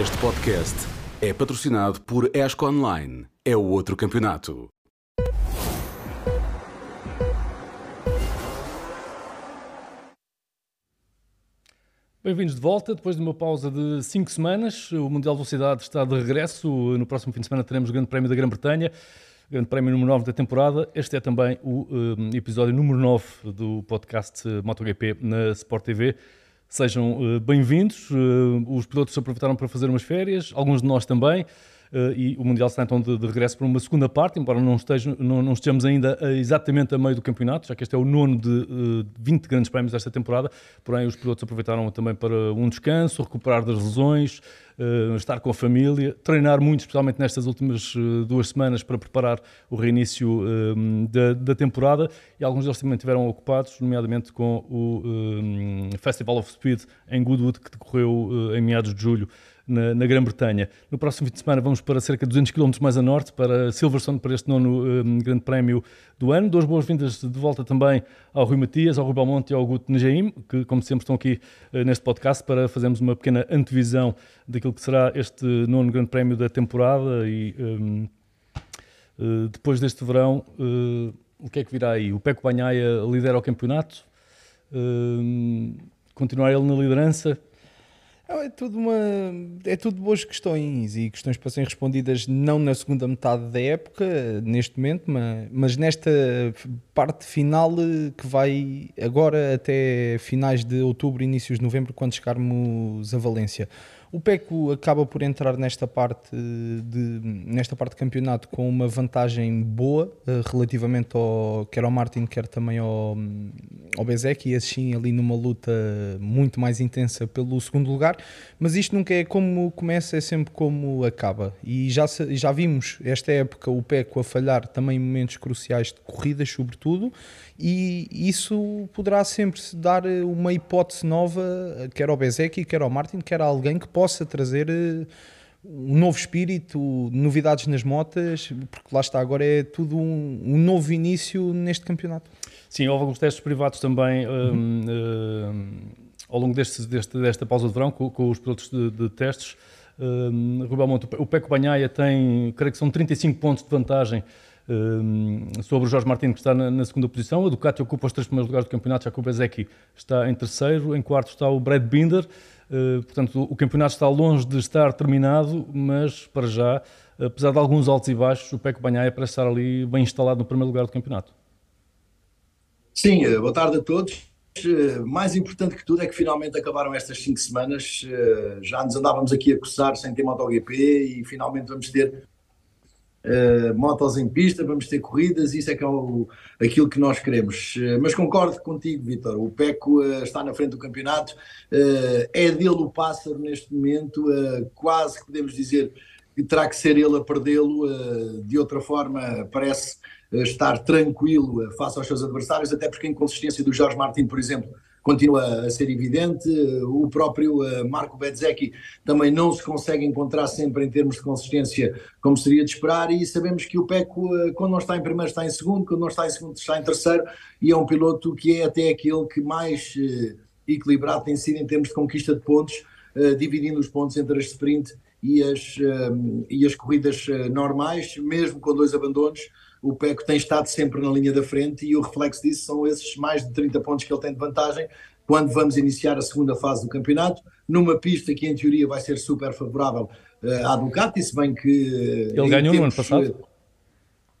Este podcast é patrocinado por ESCO Online. É o outro campeonato. Bem-vindos de volta. Depois de uma pausa de 5 semanas, o Mundial de Velocidade está de regresso. No próximo fim de semana teremos o Grande Prémio da Grã-Bretanha, Grande Prémio número 9 da temporada. Este é também o episódio número 9 do podcast MotoGP na Sport TV. Sejam bem-vindos. Os pilotos aproveitaram para fazer umas férias, alguns de nós também, e o Mundial está então de regresso para uma segunda parte, embora não estejamos ainda exatamente a meio do campeonato, já que este é o nono de 20 grandes prémios desta temporada. Porém, os pilotos aproveitaram também para um descanso, recuperar das lesões, estar com a família, treinar muito, especialmente nestas últimas 2 semanas, para preparar o reinício da temporada, e alguns deles também estiveram ocupados, nomeadamente com o Festival of Speed em Goodwood, que decorreu em meados de julho na Grã-Bretanha. No próximo fim de semana vamos para cerca de 200 km mais a norte, para Silverstone, para este nono grande prémio do ano. Duas boas-vindas de volta também ao Rui Matias, ao Rui Balmonte e ao Guto Nejaim, que como sempre estão aqui neste podcast para fazermos uma pequena antevisão daquilo que será este nono grande prémio da temporada e depois deste verão o que é que virá aí? O Pecco Bagnaia lidera o campeonato? Continuar ele na liderança? É tudo boas questões e questões para serem respondidas não na segunda metade da época, neste momento, mas nesta parte final que vai agora até finais de outubro, inícios de novembro, quando chegarmos a Valência. O Pecco acaba por entrar nesta parte de campeonato com uma vantagem boa relativamente quer ao Martin, quer também ao Bezzecchi, e assim ali numa luta muito mais intensa pelo segundo lugar, mas isto nunca é como começa, é sempre como acaba, e já vimos esta época o Pecco a falhar também em momentos cruciais de corridas, sobretudo, e isso poderá sempre dar uma hipótese nova, quer ao Bezzecchi, quer ao Martin, quer a alguém que possa trazer um novo espírito, novidades nas motas, porque lá está, agora é tudo um novo início neste campeonato. Sim, houve alguns testes privados também ao longo desta pausa de verão com os pilotos de testes. Rui Balmonte, o Pecco Bagnaia tem, creio que são 35 pontos de vantagem sobre o Jorge Martin, que está na segunda posição. A Ducati ocupa os 3 primeiros lugares do campeonato, já que o Bezzecchi está em terceiro. Em quarto está o Brad Binder. Portanto, o campeonato está longe de estar terminado, mas para já, apesar de alguns altos e baixos, o Pecco Bagnaia parece estar ali bem instalado no primeiro lugar do campeonato. Sim, boa tarde a todos. Mais importante que tudo é que finalmente acabaram estas 5 semanas. Já nos andávamos aqui a coçar sem ter MotoGP e finalmente vamos ter motos em pista, vamos ter corridas, isso é que é aquilo que nós queremos. Mas concordo contigo, Vítor, o Pecco está na frente do campeonato, é dele o pássaro neste momento, quase que podemos dizer que terá que ser ele a perdê-lo, de outra forma parece estar tranquilo face aos seus adversários, até porque a inconsistência do Jorge Martin, por exemplo, continua a ser evidente. O próprio Marco Bezzecchi também não se consegue encontrar sempre em termos de consistência como seria de esperar, e sabemos que o Pecco, quando não está em primeiro está em segundo, quando não está em segundo está em terceiro, e é um piloto que é até aquele que mais equilibrado tem sido em termos de conquista de pontos, dividindo os pontos entre as sprint e as corridas normais, mesmo com 2 abandonos. O Pecco tem estado sempre na linha da frente, e o reflexo disso são esses mais de 30 pontos que ele tem de vantagem quando vamos iniciar a segunda fase do campeonato, numa pista que em teoria vai ser super favorável à Ducati, se bem que ele ganhou no ano passado.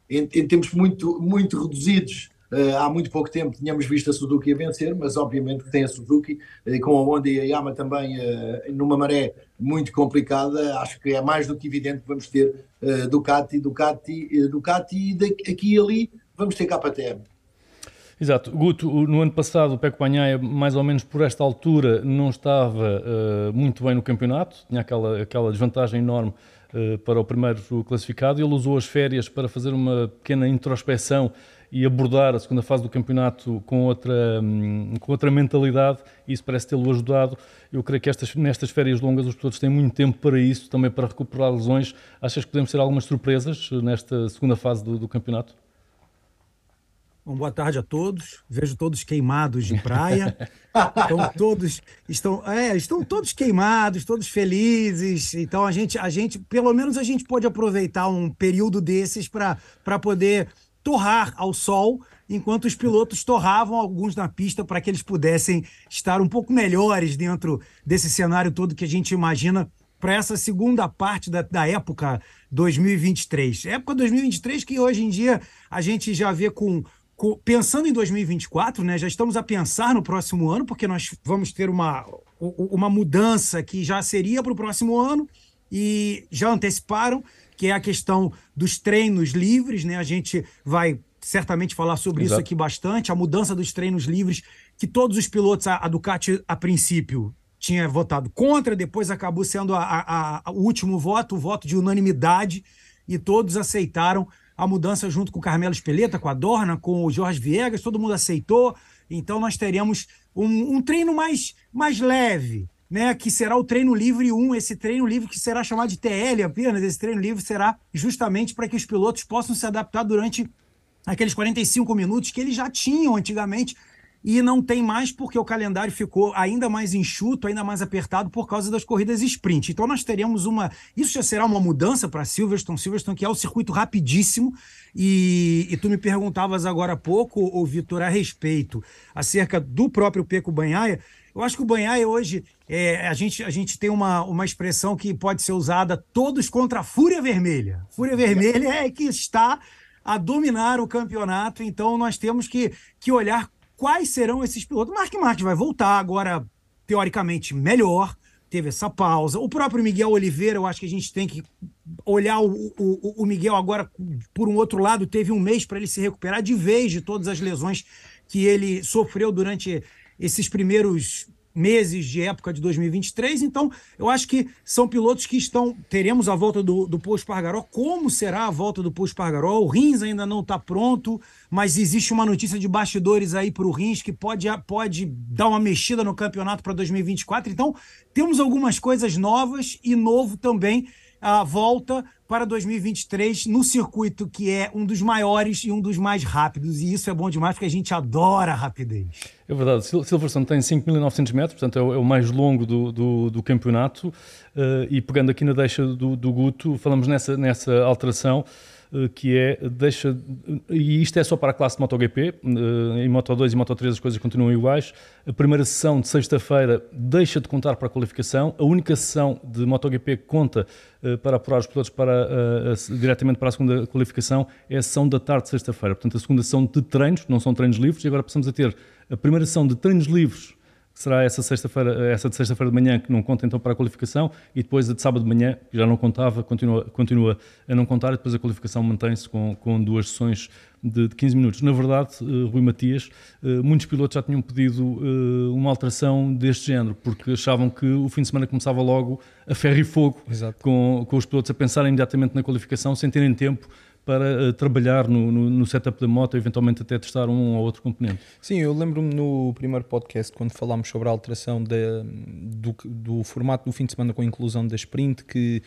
Em tempos muito, muito reduzidos, há muito pouco tempo tínhamos visto a Suzuki a vencer, mas obviamente que tem a Suzuki, com a Honda e a Yamaha também numa maré muito complicada. Acho que é mais do que evidente que vamos ter Ducati, daqui e ali vamos ter KTM. Exato. Guto, no ano passado o Pecco Bagnaia, mais ou menos por esta altura, não estava muito bem no campeonato, tinha aquela desvantagem enorme para o primeiro classificado. Ele usou as férias para fazer uma pequena introspeção e abordar a segunda fase do campeonato com outra mentalidade, e isso parece tê-lo ajudado. Eu creio que nestas férias longas os pilotos têm muito tempo para isso, também para recuperar lesões. Achas que podemos ter algumas surpresas nesta segunda fase do campeonato? Uma boa tarde a todos. Vejo todos queimados de praia. Então, todos estão todos queimados, todos felizes. Então, a gente pelo menos a gente pode aproveitar um período desses para poder torrar ao sol, enquanto os pilotos torravam alguns na pista para que eles pudessem estar um pouco melhores dentro desse cenário todo que a gente imagina para essa segunda parte da época 2023. Época 2023 que hoje em dia a gente já vê pensando em 2024, né? Já estamos a pensar no próximo ano, porque nós vamos ter uma mudança que já seria para o próximo ano e já anteciparam, que é a questão dos treinos livres, né? A gente vai certamente falar sobre isso aqui bastante, a mudança dos treinos livres, que todos os pilotos, a Ducati a princípio tinha votado contra, depois acabou sendo o último voto, o voto de unanimidade, e todos aceitaram a mudança junto com o Carmelo Espeleta, com a Dorna, com o Jorge Viegas, todo mundo aceitou. Então nós teremos um treino mais leve, né, que será o treino livre 1, esse treino livre que será chamado de TL apenas. Esse treino livre será justamente para que os pilotos possam se adaptar durante aqueles 45 minutos que eles já tinham antigamente, e não tem mais porque o calendário ficou ainda mais enxuto, ainda mais apertado por causa das corridas sprint. Então nós teremos isso já será uma mudança para Silverstone, que é um circuito rapidíssimo, e tu me perguntavas agora há pouco, ô Vitor, a respeito, acerca do próprio Pecco Bagnaia. Eu acho que o Bagnaia hoje, a gente tem uma expressão que pode ser usada, todos contra a Fúria Vermelha. Fúria Vermelha é que está a dominar o campeonato, então nós temos que olhar quais serão esses pilotos. Marc Márquez vai voltar agora, teoricamente, melhor. Teve essa pausa. O próprio Miguel Oliveira, eu acho que a gente tem que olhar o Miguel agora por um outro lado. Teve um mês para ele se recuperar de vez de todas as lesões que ele sofreu durante esses primeiros meses de época de 2023. Então, eu acho que são pilotos que teremos a volta do Pol Espargaró. Como será a volta do Pol Espargaró? O Rins ainda não está pronto, mas existe uma notícia de bastidores aí para o Rins que pode dar uma mexida no campeonato para 2024. Então, temos algumas coisas novas, e novo também a volta para 2023 no circuito que é um dos maiores e um dos mais rápidos, e isso é bom demais porque a gente adora a rapidez. É verdade, Silverstone tem 5.900 metros, portanto é o mais longo do campeonato, e pegando aqui na deixa do Guto, falamos nessa alteração, que é, e isto é só para a classe de MotoGP, em Moto2 e Moto3 as coisas continuam iguais, a primeira sessão de sexta-feira deixa de contar para a qualificação, a única sessão de MotoGP que conta para apurar os pilotos diretamente para a segunda qualificação é a sessão da tarde de sexta-feira, portanto a segunda sessão de treinos, não são treinos livres, e agora passamos a ter a primeira sessão de treinos livres, que será essa de sexta-feira de manhã, que não conta então para a qualificação, e depois a de sábado de manhã, que já não contava, continua a não contar, e depois a qualificação mantém-se com duas sessões de 15 minutos. Na verdade, Rui Matias, muitos pilotos já tinham pedido uma alteração deste género, porque achavam que o fim de semana começava logo a ferro e fogo, com os pilotos a pensarem imediatamente na qualificação, sem terem tempo para trabalhar no setup da moto, eventualmente até testar um ou outro componente. Sim, eu lembro-me no primeiro podcast, quando falámos sobre a alteração do formato do fim de semana com a inclusão da sprint, que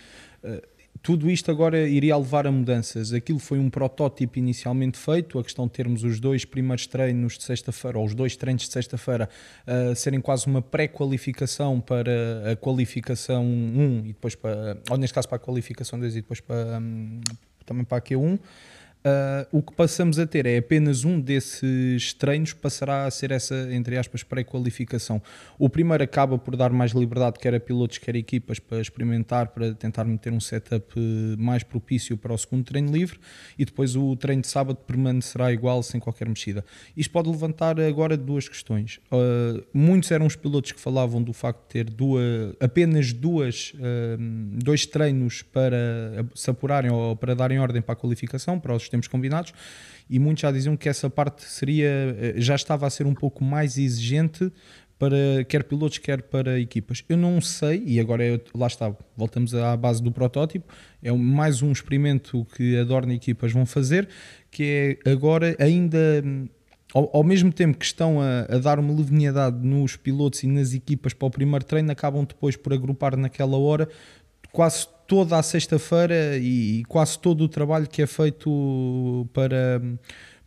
tudo isto agora iria levar a mudanças. Aquilo foi um protótipo inicialmente feito, a questão de termos os dois primeiros treinos de sexta-feira, ou os dois treinos de sexta-feira, serem quase uma pré-qualificação para a qualificação 1, e depois ou neste caso para a qualificação 2 e depois também para a Q1, o que passamos a ter é apenas um desses treinos, passará a ser essa, entre aspas, pré-qualificação. O primeiro acaba por dar mais liberdade, quer a pilotos, quer a equipas, para experimentar, para tentar meter um setup mais propício para o segundo treino livre, e depois o treino de sábado permanecerá igual, sem qualquer mexida. Isto pode levantar agora duas questões. Muitos eram os pilotos que falavam do facto de ter dois treinos para se apurarem ou para darem ordem para a qualificação, para os temos combinados, e muitos já diziam que essa parte já estava a ser um pouco mais exigente para quer pilotos, quer para equipas. Eu não sei, e agora lá está, voltamos à base do protótipo, é mais um experimento que a Dorna e equipas vão fazer, que é agora ainda, ao mesmo tempo que estão a dar uma leviandade nos pilotos e nas equipas para o primeiro treino, acabam depois por agrupar naquela hora quase toda a sexta-feira e quase todo o trabalho que é feito para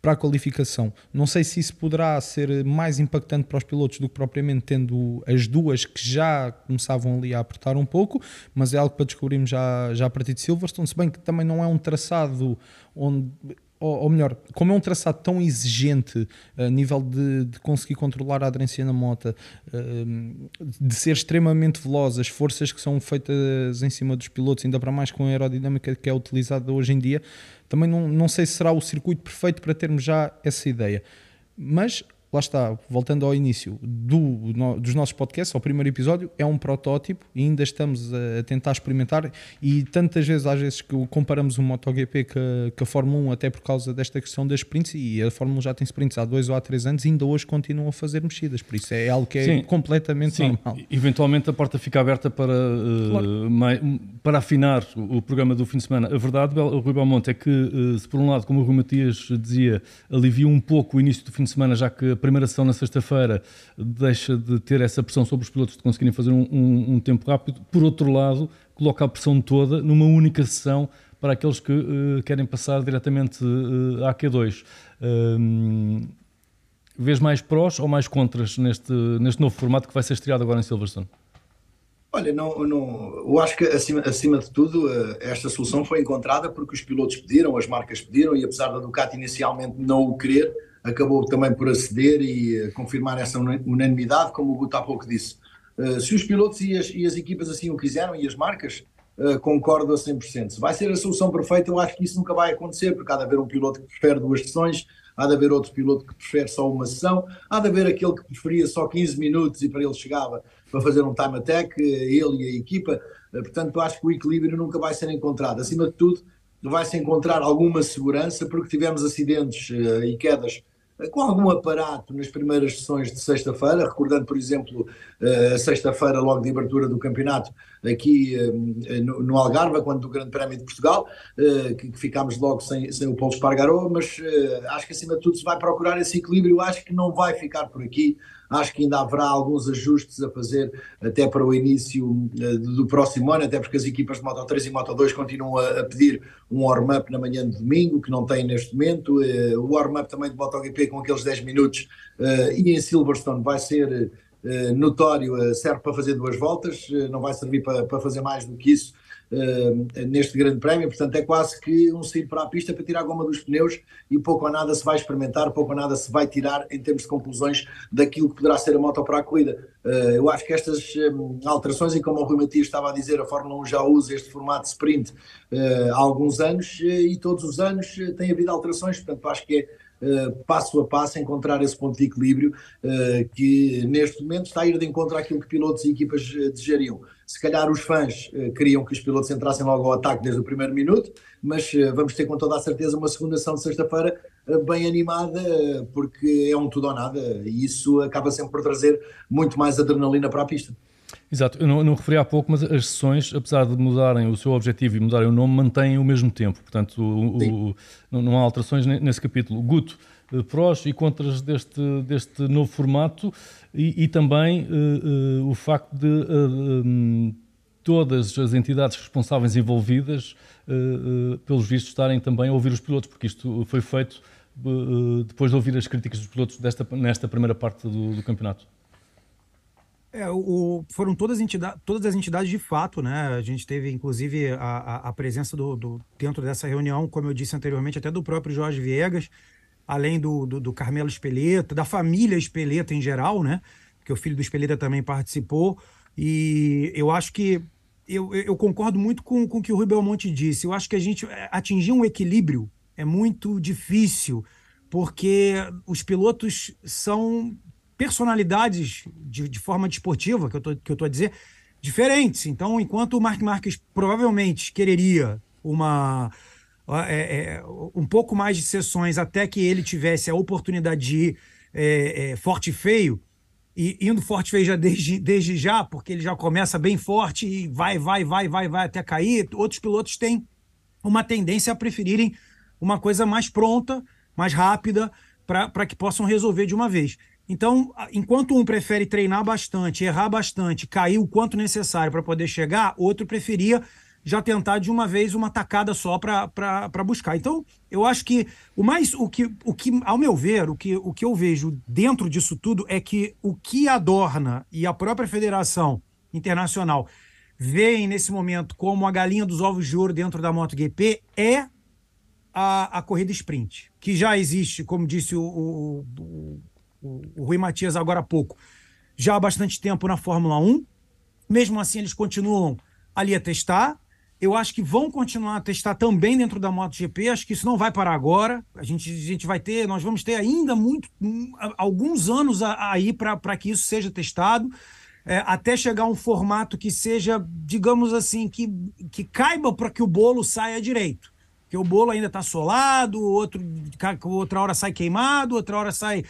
para a qualificação. Não sei se isso poderá ser mais impactante para os pilotos do que propriamente tendo as duas que já começavam ali a apertar um pouco, mas é algo para descobrirmos já a partir de Silverstone, se bem que também não é um traçado onde... Ou melhor, como é um traçado tão exigente a nível de conseguir controlar a aderência na moto, de ser extremamente veloz, as forças que são feitas em cima dos pilotos, ainda para mais com a aerodinâmica que é utilizada hoje em dia, também não sei se será o circuito perfeito para termos já essa ideia. Mas, lá está, voltando ao início dos nossos podcasts, ao primeiro episódio, é um protótipo e ainda estamos a tentar experimentar, e tantas vezes, às vezes, que comparamos o MotoGP com a Fórmula 1, até por causa desta questão das sprints, e a Fórmula 1 já tem sprints há 2 ou há 3 anos e ainda hoje continuam a fazer mexidas, por isso é algo que é completamente normal. Eventualmente a porta fica aberta para afinar o programa do fim de semana. A verdade, Rui Belmonte, é que se por um lado, como o Rui Matias dizia, alivia um pouco o início do fim de semana, já que a primeira sessão na sexta-feira deixa de ter essa pressão sobre os pilotos de conseguirem fazer um tempo rápido. Por outro lado, coloca a pressão toda numa única sessão para aqueles que querem passar diretamente à Q2. Vês mais prós ou mais contras neste novo formato que vai ser estreado agora em Silverstone? Olha, eu acho que acima de tudo esta solução foi encontrada porque os pilotos pediram, as marcas pediram, e apesar da Ducati inicialmente não o querer, acabou também por aceder e confirmar essa unanimidade, como o Guto há pouco disse. Se os pilotos e as equipas assim o quiseram, e as marcas, concordo a 100%. Se vai ser a solução perfeita, eu acho que isso nunca vai acontecer, porque há de haver um piloto que prefere 2 sessões, há de haver outro piloto que prefere só 1 sessão, há de haver aquele que preferia só 15 minutos e para ele chegava para fazer um time attack, ele e a equipa. Portanto, eu acho que o equilíbrio nunca vai ser encontrado. Acima de tudo, vai-se encontrar alguma segurança, porque tivemos acidentes e quedas com algum aparato nas primeiras sessões de sexta-feira, recordando, por exemplo, a sexta-feira logo de abertura do campeonato aqui no Algarve, quando do Grande Prémio de Portugal, que ficámos logo sem o Pol Espargaró, mas acho que acima de tudo se vai procurar esse equilíbrio. Acho que não vai ficar por aqui, acho que ainda haverá alguns ajustes a fazer até para o início do próximo ano, até porque as equipas de Moto3 e Moto2 continuam a pedir um warm-up na manhã de domingo, que não tem neste momento, o warm-up também de MotoGP com aqueles 10 minutos, e em Silverstone vai ser notório, serve para fazer 2 voltas, não vai servir para fazer mais do que isso neste grande prémio. Portanto é quase que um sair para a pista para tirar a goma dos pneus, e pouco ou nada se vai experimentar, pouco ou nada se vai tirar em termos de conclusões daquilo que poderá ser a moto para a corrida. Eu acho que estas alterações, e como o Rui Matias estava a dizer, a Fórmula 1 já usa este formato sprint há alguns anos, e todos os anos tem havido alterações. Portanto acho que é passo a passo encontrar esse ponto de equilíbrio que neste momento está a ir de encontro àquilo que pilotos e equipas desejariam. Se calhar os fãs queriam que os pilotos entrassem logo ao ataque desde o primeiro minuto, mas vamos ter com toda a certeza uma segunda sessão de sexta-feira bem animada, porque é um tudo ou nada, e isso acaba sempre por trazer muito mais adrenalina para a pista. Exato, eu não referi há pouco, mas as sessões, apesar de mudarem o seu objetivo e mudarem o nome, mantêm o mesmo tempo, portanto não há alterações nesse capítulo. Guto, prós e contras deste novo formato, e também o facto de todas as entidades responsáveis envolvidas, pelos vistos, estarem também a ouvir os pilotos, porque isto foi feito depois de ouvir as críticas dos pilotos nesta primeira parte do campeonato. Foram todas as entidades de fato, né? A gente teve inclusive a presença dentro dessa reunião, como eu disse anteriormente, até do próprio Jorge Viegas, além do Carmelo Espeleta, da família Espeleta em geral, né? Porque o filho do Espeleta também participou, e eu acho que eu concordo muito com o que o Rui Belmonte disse. Eu acho que a gente atingir um equilíbrio é muito difícil, porque os pilotos são personalidades de forma desportiva, que eu tô a dizer, diferentes. Então, enquanto o Marc Márquez provavelmente quereria um pouco mais de sessões até que ele tivesse a oportunidade de ir forte e feio, e indo forte e feio já desde já, porque ele já começa bem forte e vai até cair. Outros pilotos têm uma tendência a preferirem uma coisa mais pronta, mais rápida, para que possam resolver de uma vez. Então, enquanto um prefere treinar bastante, errar bastante, cair o quanto necessário para poder chegar, outro preferia já tentar de uma vez uma tacada só para buscar. Então, eu acho que ao meu ver, o que eu vejo dentro disso tudo é que o que a Dorna e a própria Federação Internacional veem nesse momento como a galinha dos ovos de ouro dentro da MotoGP é a corrida sprint, que já existe, como disse o Rui Matias agora há pouco, já há bastante tempo na Fórmula 1. Mesmo assim, eles continuam ali a testar. Eu acho que vão continuar a testar também dentro da MotoGP. Acho que isso não vai parar agora. A gente vai ter, nós vamos ter ainda alguns anos aí para que isso seja testado, até chegar a um formato que seja, digamos assim, que caiba para que o bolo saia direito. Porque o bolo ainda está solado, outra hora sai queimado, outra hora sai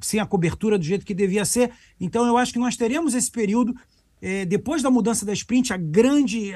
sem a cobertura do jeito que devia ser. Então, eu acho que nós teremos esse período. Depois da mudança da sprint, o grande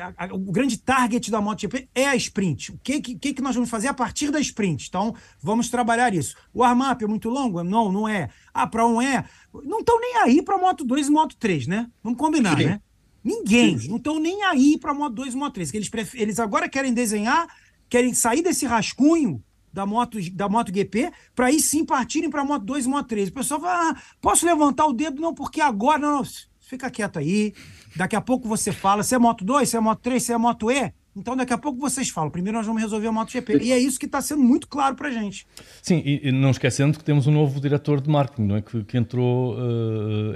target da MotoGP é a sprint. O que nós vamos fazer a partir da sprint? Então, vamos trabalhar isso. O warm-up é muito longo? Não, não é. Ah, para um é? Não estão nem aí para Moto2 e Moto3, né? Vamos combinar, sim, né? Ninguém. Sim. Não estão nem aí para Moto2 e Moto3. Eles agora querem desenhar, querem sair desse rascunho da MotoGP, para aí sim partirem para Moto2 e Moto3. O pessoal fala, posso levantar o dedo? Não, porque agora... Não. Fica quieto aí, daqui a pouco você fala, você é Moto 2, você é Moto 3, você é Moto E, então daqui a pouco vocês falam, primeiro nós vamos resolver a MotoGP, e é isso que está sendo muito claro para a gente. Sim, e não esquecendo que temos um novo diretor de marketing, não é? que entrou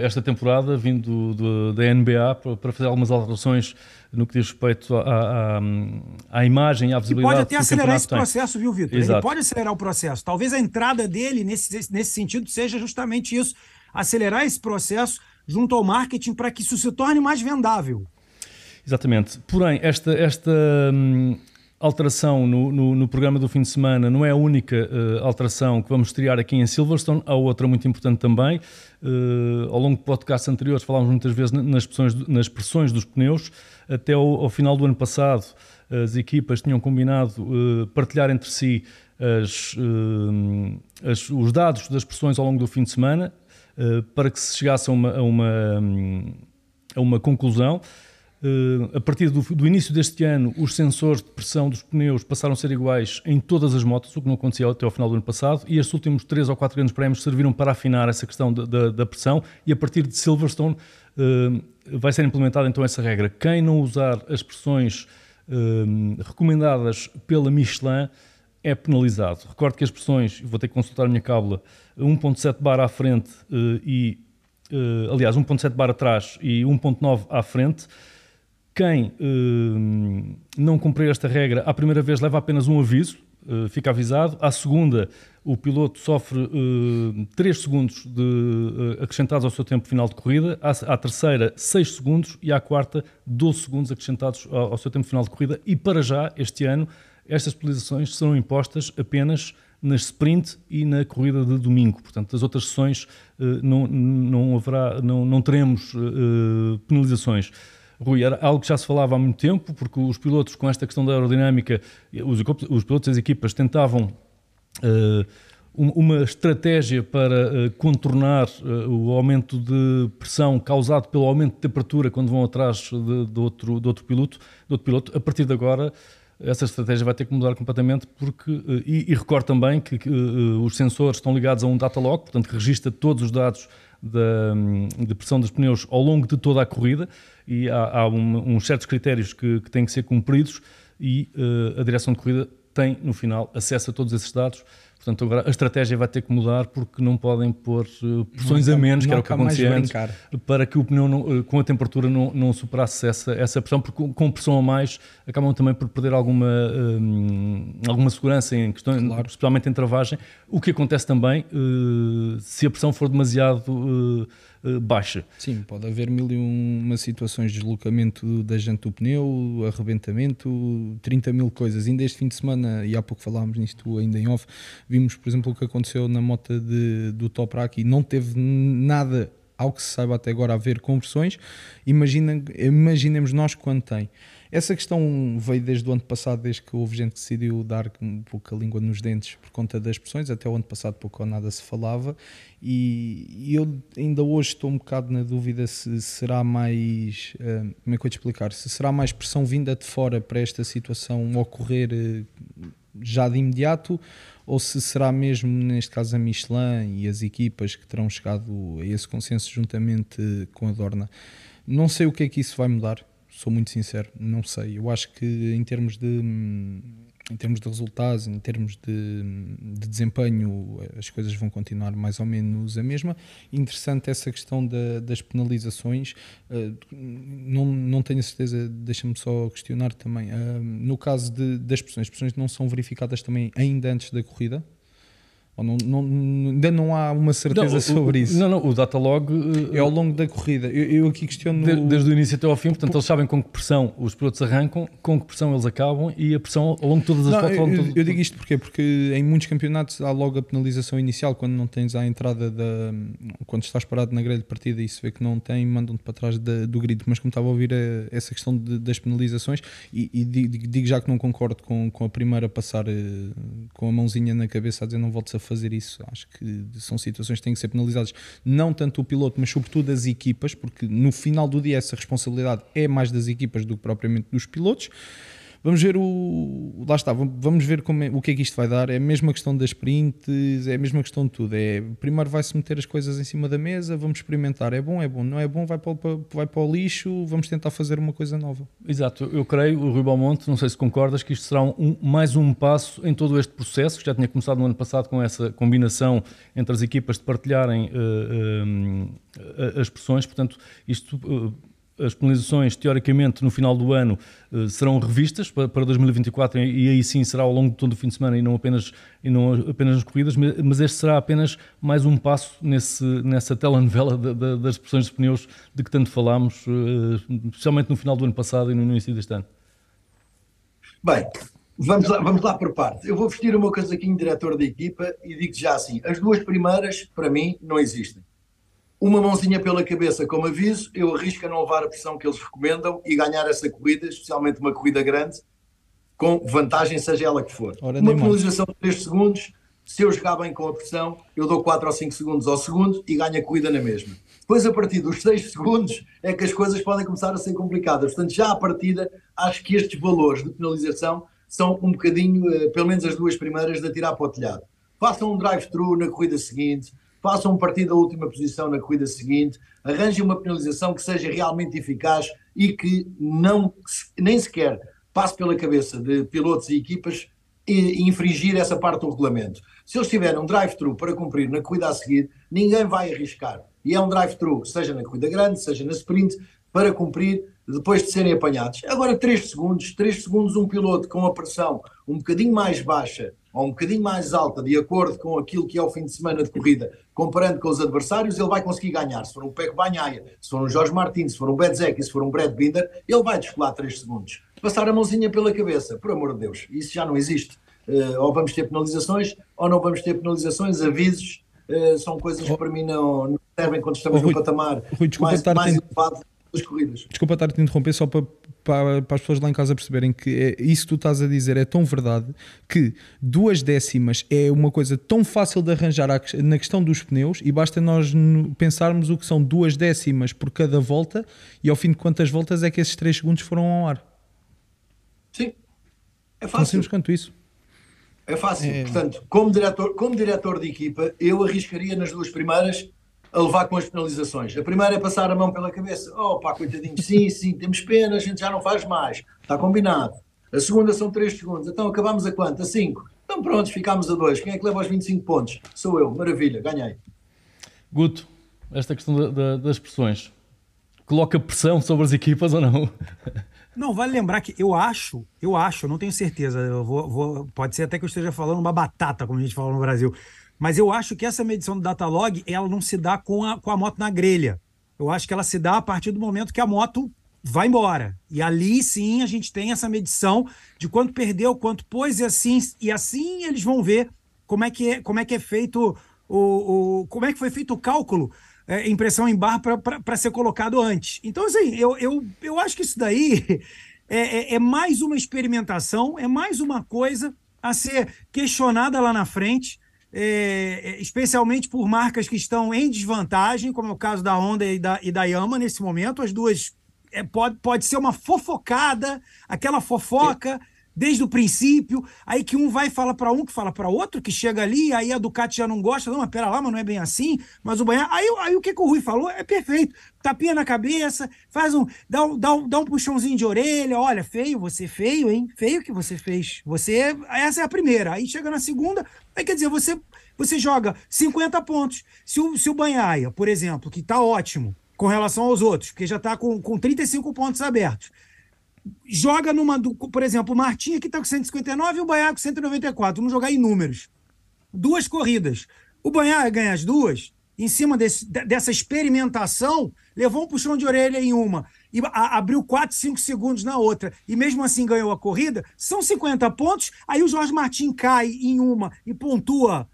esta temporada, vindo da NBA, para fazer algumas alterações no que diz respeito à imagem, à visibilidade. Ele pode até acelerar esse processo, viu, Vitor? Ele pode acelerar o processo, talvez a entrada dele nesse sentido seja justamente isso, acelerar esse processo junto ao marketing para que isso se torne mais vendável. Exatamente. Porém, esta alteração no programa do fim de semana não é a única alteração que vamos estrear aqui em Silverstone. Há outra muito importante também. Ao longo de podcasts anteriores falámos muitas vezes nas pressões dos pneus. Até ao final do ano passado, as equipas tinham combinado partilhar entre si os dados das pressões ao longo do fim de semana, para que se chegasse a uma conclusão. A partir do início deste ano, os sensores de pressão dos pneus passaram a ser iguais em todas as motos, o que não acontecia até ao final do ano passado, e estes últimos 3 ou 4 grandes prémios serviram para afinar essa questão da pressão, e a partir de Silverstone vai ser implementada então essa regra. Quem não usar as pressões recomendadas pela Michelin é penalizado. Recordo que as pressões, vou ter que consultar a minha cábula, 1.7 bar à frente aliás, 1.7 bar atrás e 1.9 à frente. Quem não cumprir esta regra à primeira vez leva apenas um aviso, fica avisado. À segunda, o piloto sofre 3 segundos acrescentados ao seu tempo final de corrida, à terceira 6 segundos e à quarta 12 segundos acrescentados ao seu tempo final de corrida, e para já, este ano, estas penalizações serão impostas apenas na sprint e na corrida de domingo. Portanto, as outras sessões não teremos penalizações. Rui, era algo que já se falava há muito tempo, porque os pilotos, com esta questão da aerodinâmica, os pilotos e as equipas tentavam uma estratégia para contornar o aumento de pressão causado pelo aumento de temperatura quando vão atrás de outro piloto. A partir de agora, essa estratégia vai ter que mudar completamente, porque, e recordo também que os sensores estão ligados a um data log, portanto que registra todos os dados de pressão dos pneus ao longo de toda a corrida, e há uns certos critérios que têm que ser cumpridos, e a direção de corrida tem, no final, acesso a todos esses dados. Portanto, agora a estratégia vai ter que mudar, porque não podem pôr pressões a menos, que era o que acontecia antes, para que o pneu com a temperatura não superasse essa pressão, porque com pressão a mais acabam também por perder alguma segurança, em questões, claro, especialmente em travagem, o que acontece também se a pressão for demasiado baixa. Sim, pode haver mil e uma situações de deslocamento da jante do pneu, arrebentamento, 30 mil coisas. Ainda este fim de semana, e há pouco falámos nisto ainda em off, vimos, por exemplo, o que aconteceu na moto do Toprak, e não teve nada, ao que se saiba até agora, a ver com pressões. Imaginemos nós quando tem. Essa questão veio desde o ano passado, desde que houve gente que decidiu dar um pouco a língua nos dentes por conta das pressões. Até o ano passado pouco ou nada se falava, e eu ainda hoje estou um bocado na dúvida se será mais, como é que eu te explicar, se será mais pressão vinda de fora para esta situação ocorrer já de imediato, ou se será mesmo, neste caso, a Michelin e as equipas que terão chegado a esse consenso juntamente com a Dorna. Não sei o que é que isso vai mudar, sou muito sincero, não sei. Eu acho que em termos de resultados, em termos de desempenho, as coisas vão continuar mais ou menos a mesma. Interessante essa questão das penalizações. Não tenho a certeza, deixa-me só questionar também. No caso das pressões, as pressões não são verificadas também ainda antes da corrida? Ou ainda não há uma certeza sobre isso? Não, o datalog... é ao longo da corrida. Eu aqui questiono... Desde o início até ao fim, portanto, eles sabem com que pressão os pilotos arrancam, com que pressão eles acabam, e a pressão ao longo de todas as voltas... Eu digo isto porquê? Porque em muitos campeonatos há logo a penalização inicial, quando não tens a entrada da... Quando estás parado na grelha de partida e se vê que não tem, mandam-te para trás do grid. Mas como estava a ouvir essa questão das penalizações, e digo já que não concordo com a primeira passar com a mãozinha na cabeça a dizer não voltes a fazer isso. Acho que são situações que têm que ser penalizadas, não tanto o piloto, mas sobretudo as equipas, porque no final do dia essa responsabilidade é mais das equipas do que propriamente dos pilotos. Vamos ver lá está, vamos ver o que é que isto vai dar. É a mesma questão das sprints, é a mesma questão de tudo. Primeiro vai-se meter as coisas em cima da mesa, vamos experimentar, é bom, não é bom, vai para o lixo, vamos tentar fazer uma coisa nova. Exato, eu creio, o Rui Balmonte, não sei se concordas, que isto será mais um passo em todo este processo, que já tinha começado no ano passado com essa combinação entre as equipas de partilharem as pressões, portanto, isto... As penalizações, teoricamente, no final do ano serão revistas para 2024, e aí sim será ao longo de todo o fim de semana e não apenas nas corridas, mas este será apenas mais um passo nessa telenovela das pressões de pneus de que tanto falámos, especialmente no final do ano passado e no início deste ano. Bem, vamos lá por parte. Eu vou vestir o meu casaquinho de diretor da equipa e digo já assim, as duas primeiras, para mim, não existem. Uma mãozinha pela cabeça, como aviso, eu arrisco a não levar a pressão que eles recomendam e ganhar essa corrida, especialmente uma corrida grande, com vantagem, seja ela que for. Ora, uma penalização de 3 segundos, se eu jogar bem com a pressão, eu dou 4 ou 5 segundos ao segundo e ganho a corrida na mesma. Depois, a partir dos 6 segundos, é que as coisas podem começar a ser complicadas. Portanto, já à partida, acho que estes valores de penalização são um bocadinho, pelo menos as duas primeiras, de atirar para o telhado. Façam um drive-thru na corrida seguinte, façam um partido da última posição na corrida seguinte, arranjem uma penalização que seja realmente eficaz e que nem sequer passe pela cabeça de pilotos e equipas e infringir essa parte do regulamento. Se eles tiverem um drive-thru para cumprir na corrida a seguir, ninguém vai arriscar. E é um drive-thru, seja na corrida grande, seja na sprint, para cumprir depois de serem apanhados. Agora 3 segundos, um piloto com a pressão um bocadinho mais baixa ou um bocadinho mais alta, de acordo com aquilo que é o fim de semana de corrida, comparando com os adversários, ele vai conseguir ganhar. Se for um Pecco Bagnaia, se for um Jorge Martin, se for um Bezzecchi, se for um Brad Binder, ele vai descolar 3 segundos. Passar a mãozinha pela cabeça, por amor de Deus, isso já não existe. Ou vamos ter penalizações, ou não vamos ter penalizações, avisos, são coisas que para mim não servem quando estamos no patamar mais elevado das corridas. Desculpa estar a te interromper, só para as pessoas lá em casa perceberem que isso que tu estás a dizer é tão verdade, que 0,2 é uma coisa tão fácil de arranjar na questão dos pneus, e basta nós pensarmos o que são 0,2 por cada volta e ao fim de quantas voltas é que esses 3 segundos foram ao ar. Sim, é fácil. Não sabemos quanto isso. É fácil, portanto, como diretor de equipa, eu arriscaria nas duas primeiras a levar com as penalizações. A primeira é passar a mão pela cabeça. Oh pá, coitadinho, sim, temos pena, a gente já não faz mais. Está combinado. A segunda são 3 segundos. Então acabamos a quanto? A 5. Então prontos, ficámos a 2. Quem é que leva os 25 pontos? Sou eu. Maravilha, ganhei. Guto, esta questão das pressões, coloca pressão sobre as equipas ou não? Não, vale lembrar que eu não tenho certeza, pode ser até que eu esteja falando uma batata, como a gente fala no Brasil, mas eu acho que essa medição do datalog, ela não se dá com a moto na grelha. Eu acho que ela se dá a partir do momento que a moto vai embora. E ali, sim, a gente tem essa medição de quanto perdeu, quanto pôs, e assim eles vão ver como é que é feito como é que foi feito o cálculo, impressão em barra para ser colocado antes. Então, assim, eu acho que isso daí é mais uma experimentação, é mais uma coisa a ser questionada lá na frente, especialmente por marcas que estão em desvantagem, como é o caso da Honda e da Yamaha nesse momento. As duas pode ser uma fofocada, aquela fofoca desde o princípio, aí que um vai falar para um, que fala para outro, que chega ali, aí a Ducati já não gosta, não, mas pera lá, mas não é bem assim, mas o Bagnaia... Aí o que o Rui falou é perfeito, tapinha na cabeça, faz dá um puxãozinho de orelha, olha, feio, você feio, hein, feio que você fez, você, essa é a primeira, aí chega na segunda, aí quer dizer, você joga 50 pontos, se o Bagnaia, por exemplo, que tá ótimo com relação aos outros, porque já tá com 35 pontos abertos, joga numa, por exemplo, o Martin aqui está com 159 e o Bagnaia com 194, vamos jogar em números, duas corridas, o Bagnaia ganha as duas, em cima dessa experimentação, levou um puxão de orelha em uma, e abriu 4, 5 segundos na outra, e mesmo assim ganhou a corrida, são 50 pontos, aí o Jorge Martin cai em uma e pontua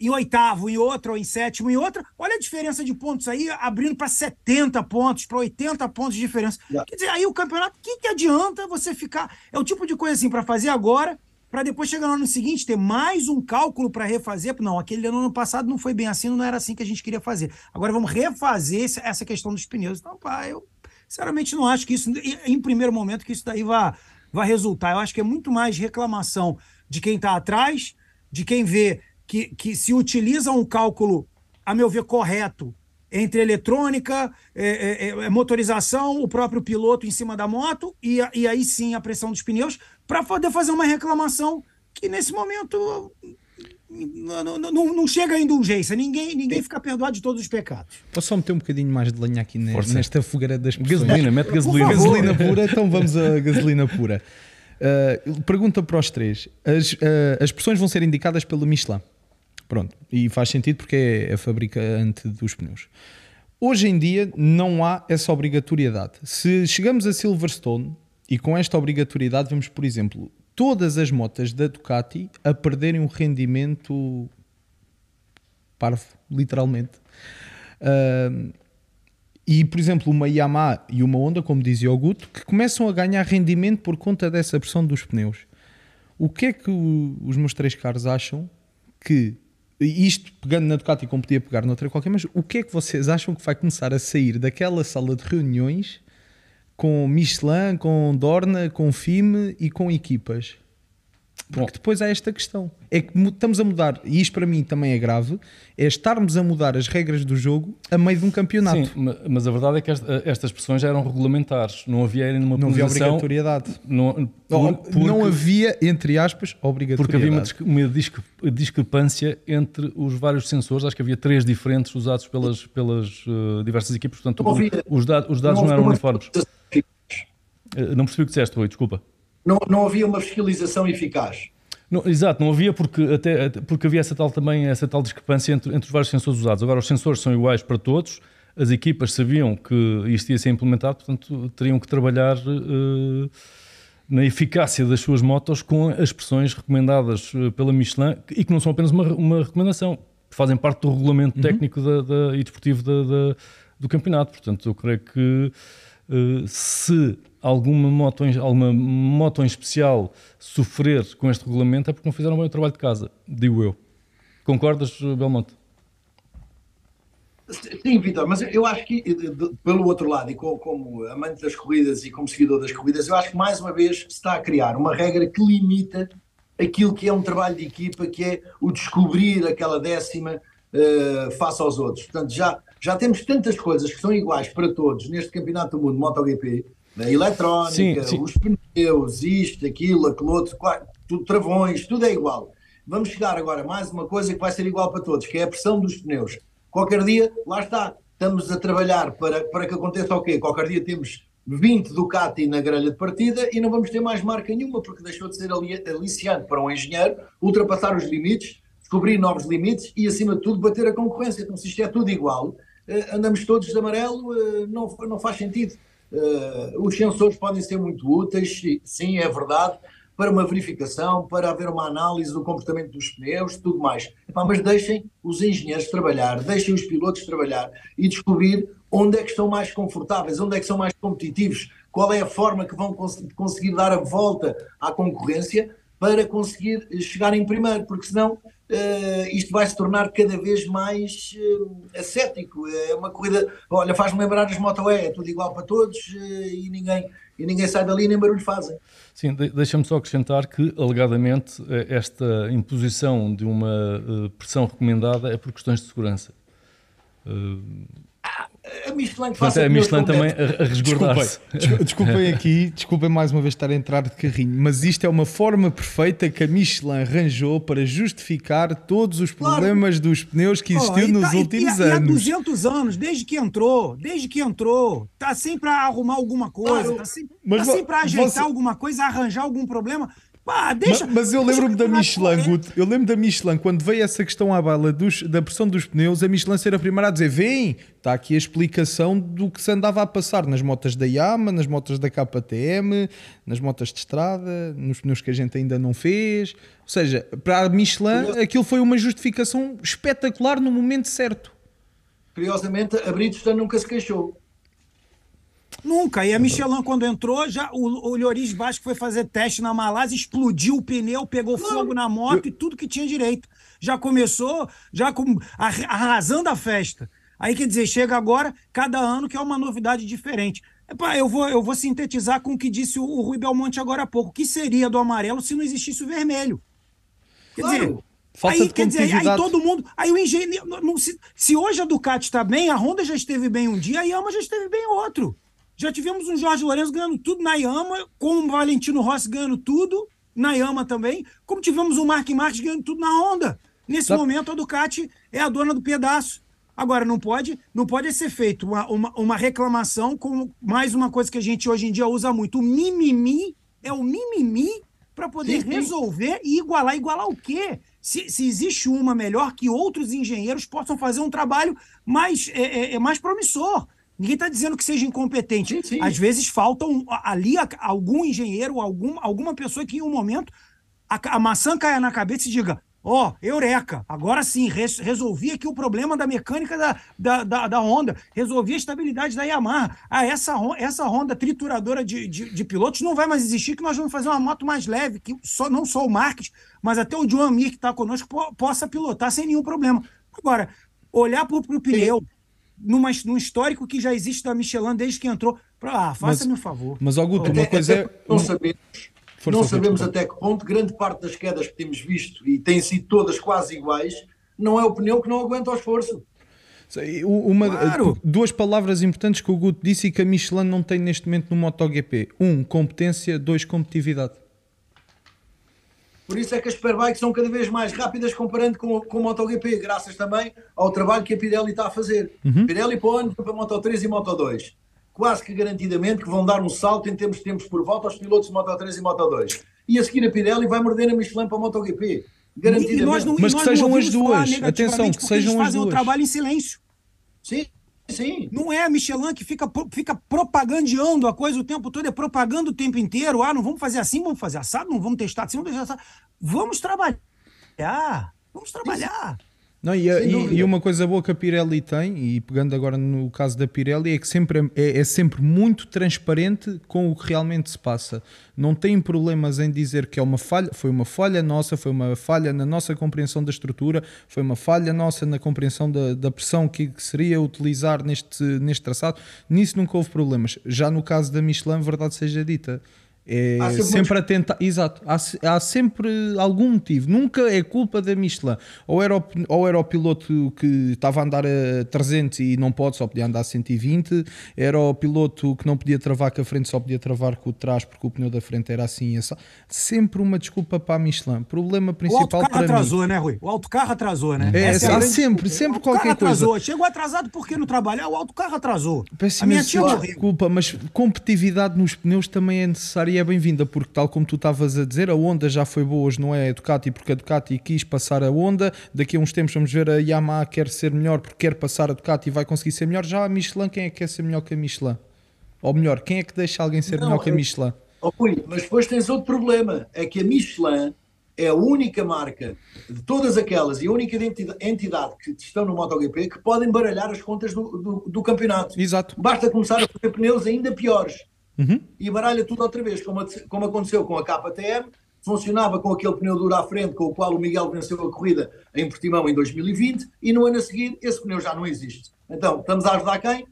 em oitavo, em outra, ou em sétimo, em outra, olha a diferença de pontos aí, abrindo para 70 pontos, para 80 pontos de diferença. Yeah. Quer dizer, aí o campeonato, o que adianta você ficar... É o tipo de coisa assim, para fazer agora, para depois chegar no ano seguinte, ter mais um cálculo para refazer. Não, aquele ano passado não foi bem assim, não era assim que a gente queria fazer. Agora vamos refazer essa questão dos pneus. Então, pá, eu sinceramente não acho que isso, em primeiro momento, que isso daí vai resultar. Eu acho que é muito mais reclamação de quem está atrás, de quem vê... Que se utiliza um cálculo, a meu ver, correto, entre eletrônica, motorização, o próprio piloto em cima da moto, e aí sim a pressão dos pneus, para poder fazer uma reclamação que nesse momento não chega à indulgência, ninguém fica perdoado de todos os pecados. Posso só meter um bocadinho mais de lenha aqui nesta fogueira das pessoas? Gasolina, mete gasolina. Gasolina pura, então vamos a gasolina pura. Pergunta para os três, as pressões vão ser indicadas pelo Michelin. Pronto, e faz sentido porque é a fabricante dos pneus. Hoje em dia não há essa obrigatoriedade. Se chegamos a Silverstone e com esta obrigatoriedade vemos, por exemplo, todas as motas da Ducati a perderem um rendimento parvo, literalmente. E, por exemplo, uma Yamaha e uma Honda, como dizia Augusto, que começam a ganhar rendimento por conta dessa pressão dos pneus. O que é que os meus três caros acham que... Isto, pegando na Ducati, como podia pegar noutra qualquer, mas o que é que vocês acham que vai começar a sair daquela sala de reuniões com Michelin, com Dorna, com FIM e com equipas? Porque depois há esta questão. É que estamos a mudar, e isto para mim também é grave, é estarmos a mudar as regras do jogo a meio de um campeonato. Sim, mas a verdade é que estas pressões já eram regulamentares, não havia nenhuma não penalização. Não havia obrigatoriedade. Não havia, entre aspas, obrigatoriedade. Porque havia uma discrepância entre os vários sensores, acho que havia 3 diferentes usados pelas diversas equipes, portanto os dados não eram uniformes. Não percebi o que disseste, Rui, desculpa. Não havia uma fiscalização eficaz. Não, exato, não havia porque havia essa tal discrepância entre os vários sensores usados. Agora os sensores são iguais para todos, as equipas sabiam que isto ia ser implementado, portanto teriam que trabalhar na eficácia das suas motos com as pressões recomendadas pela Michelin e que não são apenas uma recomendação, fazem parte do regulamento técnico e desportivo do campeonato. Portanto eu creio que se alguma moto em especial sofrer com este regulamento é porque não fizeram bem o trabalho de casa, digo eu. Concordas, Belmonte? Sim, Vitor, mas eu acho que pelo outro lado, e como amante das corridas e como seguidor das corridas, eu acho que mais uma vez se está a criar uma regra que limita aquilo que é um trabalho de equipa, que é o descobrir aquela décima face aos outros. Portanto, já temos tantas coisas que são iguais para todos neste campeonato do mundo, MotoGP, a eletrónica, sim. Os pneus, isto, aquilo, aquilo outro, tudo, travões, tudo é igual. Vamos chegar agora a mais uma coisa que vai ser igual para todos, que é a pressão dos pneus. Qualquer dia, lá está, estamos a trabalhar para que aconteça o quê? Qualquer dia temos 20 Ducati na grelha de partida e não vamos ter mais marca nenhuma, porque deixou de ser aliciante para um engenheiro ultrapassar os limites, descobrir novos limites e, acima de tudo, bater a concorrência. Então, se isto é tudo igual, andamos todos de amarelo, não faz sentido. Os sensores podem ser muito úteis, sim, é verdade, para uma verificação, para haver uma análise do comportamento dos pneus e tudo mais. Epá, mas deixem os engenheiros trabalhar, deixem os pilotos trabalhar e descobrir onde é que estão mais confortáveis, onde é que são mais competitivos, qual é a forma que vão conseguir dar a volta à concorrência para conseguir chegar em primeiro, porque senão isto vai se tornar cada vez mais ascético. É uma corrida, olha, faz-me lembrar as Moto E, é tudo igual para todos e ninguém sai dali nem barulho fazem. Sim, deixa-me só acrescentar que, alegadamente, esta imposição de uma pressão recomendada é por questões de segurança. A Michelin, portanto, a Michelin também a resguardar-se. Desculpem aqui, desculpem mais uma vez estar a entrar de carrinho, mas isto é uma forma perfeita que a Michelin arranjou para justificar todos os problemas dos pneus que existiu nos últimos anos. Há 200 anos, desde que entrou, está sempre a arrumar alguma coisa, está sempre a ajeitar alguma coisa, a arranjar algum problema. Pá, mas eu lembro-me da Michelin, Guto. Eu lembro da Michelin, quando veio essa questão à bala da pressão dos pneus, a Michelin ser a primeira a dizer: vem, está aqui a explicação do que se andava a passar nas motas da Yamaha, nas motas da KTM, nas motas de estrada, nos pneus que a gente ainda não fez. Ou seja, para a Michelin, aquilo foi uma justificação espetacular no momento certo. Curiosamente, a Bridgestone nunca se queixou. Nunca, e a Michelin quando entrou, já o Lloris Vasco foi fazer teste na Malásia, explodiu o pneu, pegou fogo na moto e tudo que tinha direito. Já começou, arrasando a festa. Aí quer dizer, chega agora, cada ano que é uma novidade diferente. Epá, eu vou sintetizar com o que disse o Rui Belmonte agora há pouco. O que seria do amarelo se não existisse o vermelho? Quer dizer... Aí todo mundo. Aí o engenheiro. Se hoje a Ducati está bem, a Honda já esteve bem um dia, a Yamaha já esteve bem outro. Já tivemos um Jorge Lourenço ganhando tudo na Yamaha, com o Valentino Rossi ganhando tudo na Yamaha também, como tivemos o Marc Márquez ganhando tudo na Honda. Nesse momento a Ducati é a dona do pedaço. Agora, não pode ser feito uma reclamação com mais uma coisa que a gente hoje em dia usa muito. O mimimi é o mimimi para poder resolver e igualar. Igualar o quê? Se existe uma melhor, que outros engenheiros possam fazer um trabalho mais promissor. Ninguém está dizendo que seja incompetente. Sim. Às vezes falta ali algum engenheiro, alguma pessoa que em um momento a maçã caia na cabeça e diga: eureka, agora sim, resolvi aqui o problema da mecânica da Honda, resolvi a estabilidade da Yamaha. Essa Honda trituradora de pilotos não vai mais existir, que nós vamos fazer uma moto mais leve, que não só o Marques, mas até o Joan Mir, que está conosco, possa pilotar sem nenhum problema. Agora, olhar para o pneu, num histórico que já existe da Michelin desde que entrou, faça-me um favor. Mas, Augusto, uma coisa é... Não sabemos até que ponto grande parte das quedas que temos visto, e têm sido todas quase iguais, não é o pneu que não aguenta o esforço. Duas palavras importantes que o Guto disse e que a Michelin não tem neste momento no MotoGP: 1, competência; 2, competitividade. Por isso é que as superbikes são cada vez mais rápidas comparando com o MotoGP, graças também ao trabalho que a Pirelli está a fazer. Pirelli para o ano, para a Moto3 e a Moto2. Quase que garantidamente que vão dar um salto em termos de tempos por volta aos pilotos de Moto3 e Moto2. E a seguir a Pirelli vai morder a Michelin para a MotoGP. Garantidamente. Mas que sejam as duas. Atenção, que sejam as duas. Eles fazem o trabalho em silêncio. Sim. Não é a Michelin que fica propagandeando a coisa o tempo todo, é propaganda o tempo inteiro. Não vamos fazer assim, vamos fazer assado, não vamos testar assim, vamos testar assado. Vamos trabalhar. Não, e uma coisa boa que a Pirelli tem, e pegando agora no caso da Pirelli, é que sempre é sempre muito transparente com o que realmente se passa. Não tem problemas em dizer que foi uma falha nossa, foi uma falha na nossa compreensão da estrutura, foi uma falha nossa na compreensão da pressão que seria utilizar neste traçado. Nisso nunca houve problemas. Já no caso da Michelin, verdade seja dita, é sempre a tentar, exato, há sempre algum motivo, nunca é culpa da Michelin, ou era o piloto que estava a andar a 300 e não pode, só podia andar a 120, era o piloto que não podia travar com a frente, só podia travar com o trás porque o pneu da frente era assim e assim. Sempre uma desculpa para a Michelin. Problema principal para mim. O autocarro atrasou, né, Rui? O autocarro atrasou, né? Há sempre qualquer coisa. Chegou atrasado porque no trabalho, o autocarro atrasou. Peço imensa desculpa, mas competitividade nos pneus também é necessária. É bem-vinda, porque tal como tu estavas a dizer, a Honda já foi boa, hoje não é a Ducati, porque a Ducati quis passar a Honda. Daqui a uns tempos vamos ver a Yamaha quer ser melhor porque quer passar a Ducati e vai conseguir ser melhor. Já a Michelin, quem é que quer ser melhor que a Michelin? Ou melhor, quem é que deixa alguém ser melhor que a Michelin? Mas depois tens outro problema, é que a Michelin é a única marca de todas aquelas e a única entidade que estão no MotoGP que podem baralhar as contas do campeonato. Exato. Basta começar a fazer pneus ainda piores. e baralha tudo outra vez, como aconteceu com a KTM, funcionava com aquele pneu duro à frente com o qual o Miguel venceu a corrida em Portimão em 2020 e no ano a seguir esse pneu já não existe. Então, estamos a ajudar quem?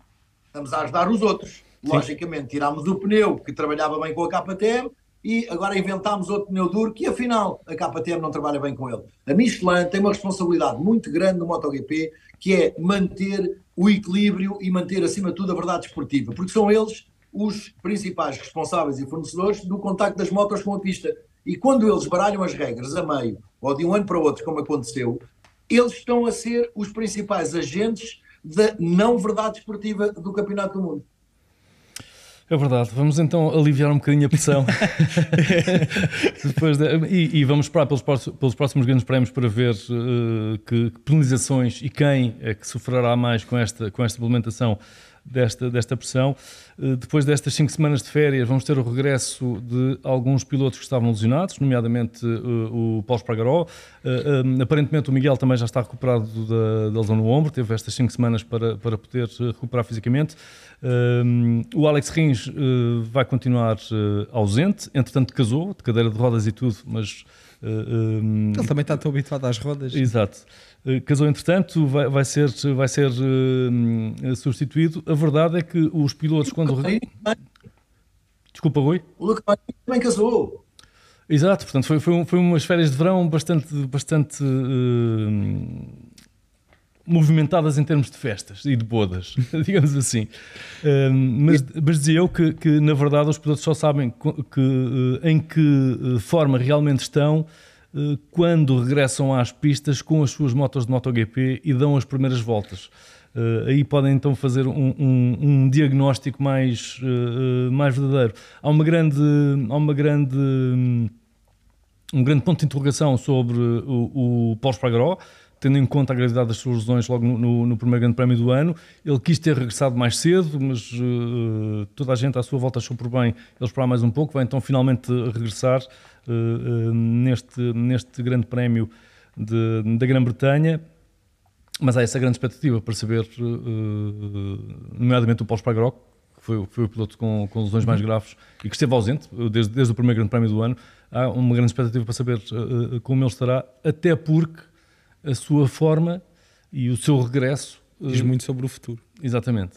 Estamos a ajudar os outros. Logicamente, tirámos o pneu que trabalhava bem com a KTM e agora inventámos outro pneu duro que, afinal, a KTM não trabalha bem com ele. A Michelin tem uma responsabilidade muito grande no MotoGP, que é manter o equilíbrio e manter, acima de tudo, a verdade esportiva, porque são eles os principais responsáveis e fornecedores do contacto das motos com a pista. E quando eles baralham as regras a meio, ou de um ano para o outro, como aconteceu, eles estão a ser os principais agentes da não verdade esportiva do Campeonato do Mundo. É verdade, vamos então aliviar um bocadinho a pressão depois e vamos esperar pelos próximos grandes prémios para ver que penalizações e quem é que sofrerá mais com esta implementação desta pressão. Depois destas 5 semanas de férias vamos ter o regresso de alguns pilotos que estavam lesionados, nomeadamente o Pol Espargaró. Aparentemente o Miguel também já está recuperado da lesão no ombro, teve estas 5 semanas para poder recuperar fisicamente. O Alex Rins vai continuar ausente, entretanto casou, de cadeira de rodas e tudo, mas... ele também está tão habituado às rodas. Exato. Casou, entretanto, vai ser substituído. A verdade é que os pilotos, quando... Desculpa, Rui. O Luke também casou. Exato, portanto, foi umas férias de verão bastante movimentadas em termos de festas e de bodas, digamos assim. Mas dizia eu que, na verdade, os pilotos só sabem em que forma realmente estão quando regressam às pistas com as suas motos de MotoGP e dão as primeiras voltas. Aí podem então fazer um diagnóstico mais verdadeiro. Há um grande ponto de interrogação sobre o Pol Espargaró, tendo em conta a gravidade das suas lesões logo no primeiro grande prémio do ano. Ele quis ter regressado mais cedo, mas toda a gente à sua volta achou por bem ele esperar mais um pouco. Vai então finalmente regressar neste grande prémio da Grã-Bretanha, mas há essa grande expectativa para saber, nomeadamente o Pol Espargaró, que foi o piloto com lesões mais graves e que esteve ausente desde o primeiro grande prémio do ano. Há uma grande expectativa para saber como ele estará, até porque a sua forma e o seu regresso diz muito sobre o futuro. Exatamente.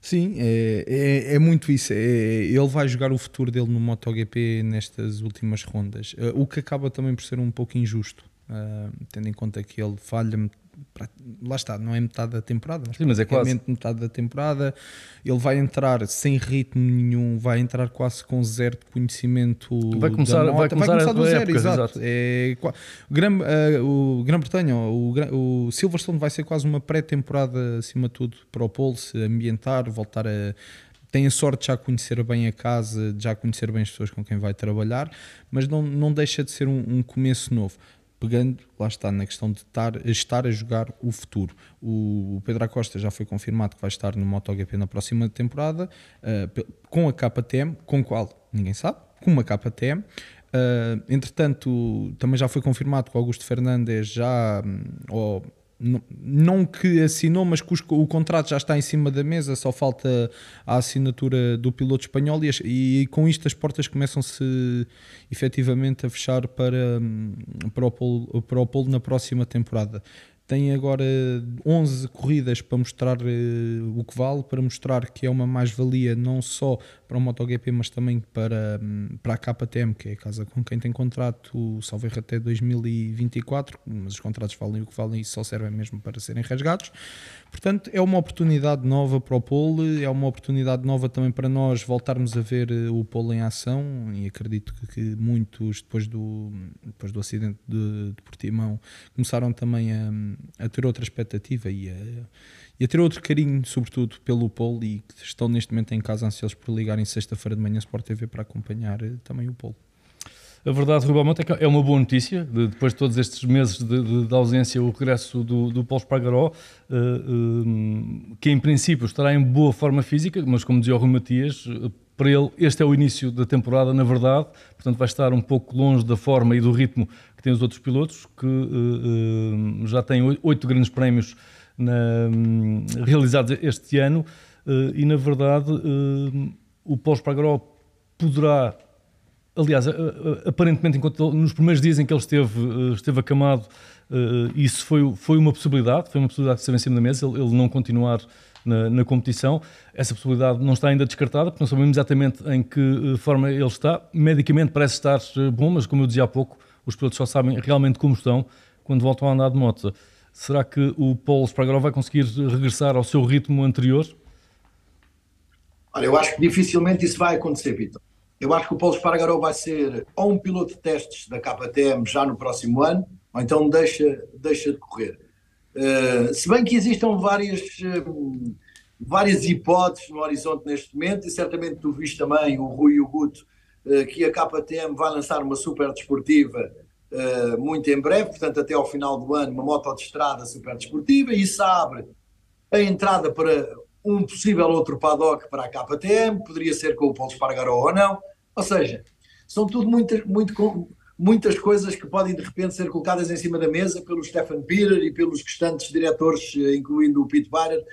Sim, é muito isso. Ele vai jogar o futuro dele no MotoGP nestas últimas rondas, o que acaba também por ser um pouco injusto, tendo em conta que ele falha, lá está, não é metade da temporada, mas, sim, mas é quase metade da temporada. Ele vai entrar sem ritmo nenhum, vai entrar quase com zero de conhecimento, vai começar do zero, época, exato. É, o Grã-Bretanha, o Silverstone vai ser quase uma pré-temporada, acima de tudo, para o Pol se ambientar, voltar a... Tem a sorte de já conhecer bem a casa, de já conhecer bem as pessoas com quem vai trabalhar, mas não deixa de ser um começo novo. Pegando, lá está, na questão de estar a jogar o futuro. O Pedro Acosta já foi confirmado que vai estar no MotoGP na próxima temporada, com a KTM, com qual ninguém sabe, com uma KTM. Entretanto, também já foi confirmado que o Augusto Fernández já... não que assinou, mas que o contrato já está em cima da mesa, só falta a assinatura do piloto espanhol e com isto as portas começam-se efetivamente a fechar para o Pol na próxima temporada. Tem agora 11 corridas para mostrar o que vale, para mostrar que é uma mais-valia não só para o MotoGP, mas também para a KTM, que é a casa com quem tem contrato, salvo erro, até 2024, mas os contratos valem o que valem e só servem mesmo para serem rasgados. Portanto, é uma oportunidade nova para o Pol, é uma oportunidade nova também para nós voltarmos a ver o Pol em ação, e acredito que muitos, depois do acidente de Portimão, começaram também a ter outra expectativa e a ter outro carinho, sobretudo pelo Pol, e que estão neste momento em casa ansiosos por ligarem sexta-feira de manhã Sport TV para acompanhar também o Pol. A verdade, Rui Balmonte, é que é uma boa notícia, depois de todos estes meses de ausência, o regresso do Pol Espargaró, que em princípio estará em boa forma física, mas como dizia o Rui Matias, para ele este é o início da temporada, na verdade, portanto vai estar um pouco longe da forma e do ritmo que têm os outros pilotos, que já têm 8 grandes prémios realizados este ano, e na verdade o Pol Espargaró poderá, aliás, aparentemente, enquanto nos primeiros dias em que ele esteve acamado, isso foi uma possibilidade, que esteve em cima da mesa, ele não continuar na competição. Essa possibilidade não está ainda descartada, porque não sabemos exatamente em que forma ele está. Medicamente parece estar bom, mas como eu dizia há pouco, os pilotos só sabem realmente como estão quando voltam a andar de moto. Será que o Pol Espargaró vai conseguir regressar ao seu ritmo anterior? Olha, eu acho que dificilmente isso vai acontecer, Vitor. Eu acho que o Pol Espargaró vai ser ou um piloto de testes da KTM já no próximo ano, ou então deixa de correr. Se bem que existam várias hipóteses no horizonte neste momento, e certamente tu viste também o Rui e o Guto, que a KTM vai lançar uma super desportiva muito em breve, portanto até ao final do ano, uma moto de estrada super desportiva, e isso abre a entrada para um possível outro paddock para a KTM, poderia ser com o Pol Espargaró ou não, ou seja, são tudo muitas coisas que podem de repente ser colocadas em cima da mesa pelo Stefan Pirer e pelos restantes diretores, incluindo o Pete Beirer,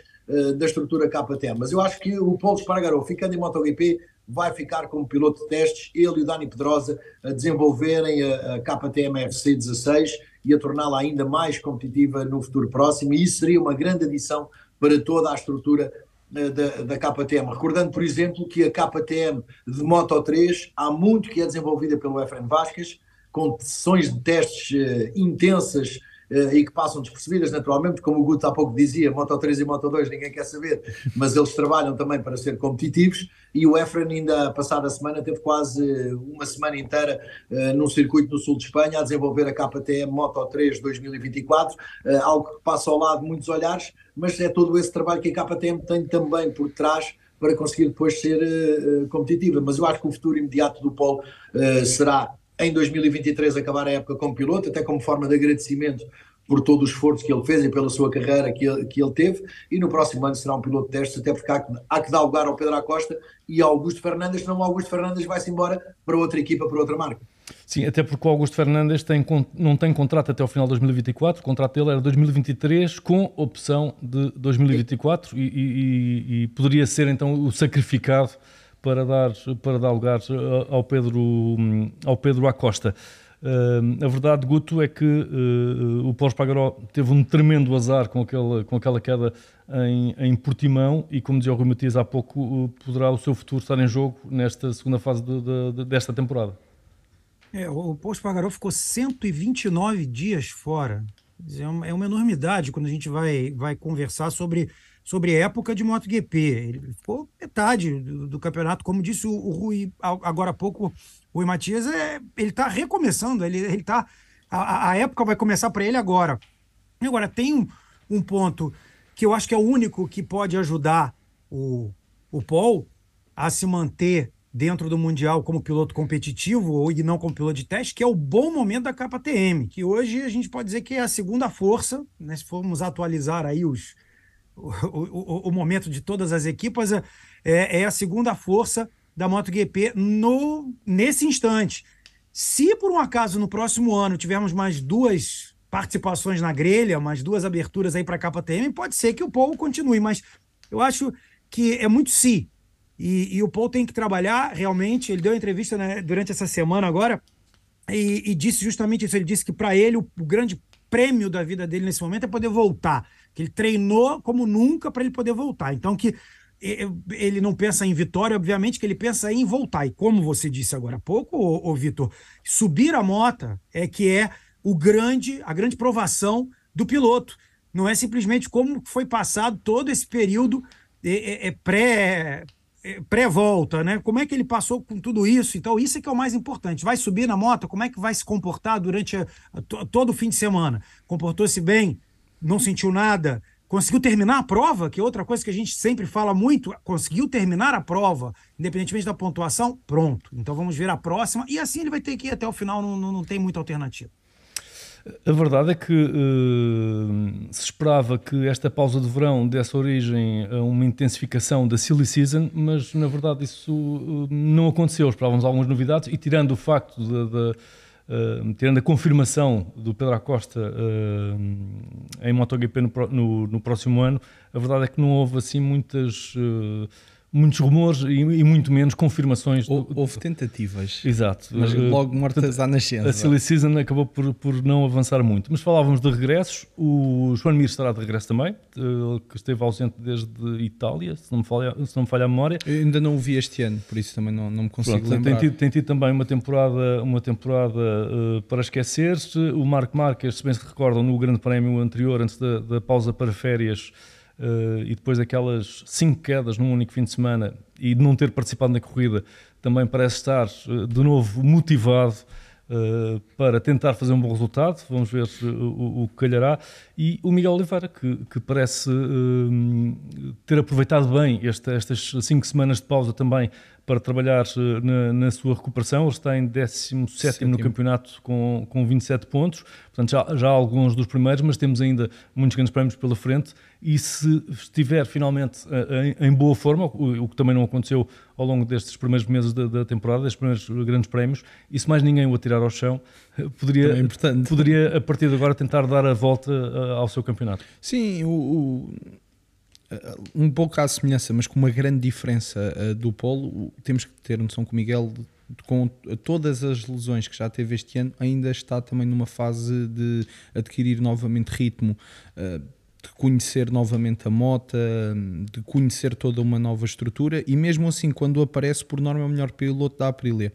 da estrutura KTM. Mas eu acho que o Pol Espargaró, ficando em MotoGP, vai ficar como piloto de testes, ele e o Dani Pedrosa a desenvolverem a KTM FC 16 e a torná-la ainda mais competitiva no futuro próximo, e isso seria uma grande adição para toda a estrutura da KTM. Recordando, por exemplo, que a KTM de Moto3 há muito que é desenvolvida pelo Efraín Vasquez, com sessões de testes intensas e que passam despercebidas naturalmente, como o Guto há pouco dizia, Moto 3 e Moto 2 ninguém quer saber, mas eles trabalham também para ser competitivos, e o Efraín ainda passada semana teve quase uma semana inteira num circuito no sul de Espanha a desenvolver a KTM Moto 3 2024, algo que passa ao lado de muitos olhares, mas é todo esse trabalho que a KTM tem também por trás para conseguir depois ser competitiva. Mas eu acho que o futuro imediato do Pol será em 2023 acabar a época como piloto, até como forma de agradecimento por todo o esforço que ele fez e pela sua carreira que ele teve, e no próximo ano será um piloto de testes, até porque há que dar lugar ao Pedro Acosta e ao Augusto Fernández, senão o Augusto Fernández vai-se embora para outra equipa, para outra marca. Sim, até porque o Augusto Fernández não tem contrato até ao final de 2024, o contrato dele era 2023 com opção de 2024 e poderia ser então o sacrificado para dar lugar ao Pedro Acosta. A verdade, Guto, é que o Pol Espargaró teve um tremendo azar com aquela queda em Portimão e, como dizia o Rui Matias há pouco, poderá o seu futuro estar em jogo nesta segunda fase desta temporada. O Pol Espargaró ficou 129 dias fora. É uma enormidade quando a gente vai conversar sobre época de MotoGP. Ele ficou metade do campeonato, como disse o Rui agora há pouco, o Rui Matias, ele está recomeçando, ele tá, a época vai começar para ele agora. Agora, tem um ponto que eu acho que é o único que pode ajudar o Pol a se manter dentro do Mundial como piloto competitivo ou não como piloto de teste, que é o bom momento da KTM, que hoje a gente pode dizer que é a segunda força, né? Se formos atualizar aí o momento de todas as equipas, é a segunda força da MotoGP nesse instante. Se por um acaso no próximo ano tivermos mais duas participações na grelha, mais duas aberturas aí para a KTM, pode ser que o Pol continue, mas eu acho que é muito se. E o Pol tem que trabalhar realmente. Ele deu entrevista, né, durante essa semana agora e disse justamente isso. Ele disse que para ele o grande prêmio da vida dele nesse momento é poder voltar, que ele treinou como nunca para ele poder voltar, então que ele não pensa em vitória, obviamente que ele pensa em voltar, e como você disse agora há pouco, ô Vitor, subir a moto é que é a grande provação do piloto, não é simplesmente como foi passado todo esse período pré-volta, né? Como é que ele passou com tudo isso? Então, isso é que é o mais importante. Vai subir na moto, como é que vai se comportar durante todo o fim de semana? Comportou-se bem, não sentiu nada, conseguiu terminar a prova, que é outra coisa que a gente sempre fala muito, conseguiu terminar a prova, independentemente da pontuação, pronto. Então, vamos ver a próxima, e assim ele vai ter que ir até o final, não tem muita alternativa. A verdade é que se esperava que esta pausa de verão desse origem a uma intensificação da Silly Season, mas na verdade isso não aconteceu. Esperávamos algumas novidades e, tirando o facto tirando a confirmação do Pedro Acosta em MotoGP no próximo ano, a verdade é que não houve assim muitas muitos rumores e muito menos confirmações. Houve tentativas. Exato. Mas logo mortas à nascença. A silly season acabou por não avançar muito. Mas falávamos de regressos. O Joan Mir estará de regresso também, que esteve ausente desde Itália, se não me falha a memória. Eu ainda não o vi este ano, por isso também não me consigo lembrar. Tem tido também uma temporada para esquecer-se. O Marc Márquez, se bem se recordam, no Grande Prémio anterior, antes da pausa para férias, e depois daquelas 5 quedas num único fim de semana e de não ter participado na corrida, também parece estar de novo motivado para tentar fazer um bom resultado. Vamos ver o que calhará. E o Miguel Oliveira, que parece ter aproveitado bem estas 5 semanas de pausa também para trabalhar na sua recuperação. Ele está em 17º no campeonato com 27 pontos, portanto já alguns dos primeiros, mas temos ainda muitos grandes prémios pela frente, e se estiver finalmente em boa forma, o que também não aconteceu ao longo destes primeiros meses da temporada, destes primeiros grandes prémios, e se mais ninguém o atirar ao chão, poderia a partir de agora tentar dar a volta ao seu campeonato. Sim, um pouco à semelhança, mas com uma grande diferença do Polo, temos que ter noção que o Miguel, com todas as lesões que já teve este ano, ainda está também numa fase de adquirir novamente ritmo, de conhecer novamente a moto, de conhecer toda uma nova estrutura, e mesmo assim, quando aparece, por norma é o melhor piloto da Aprilia.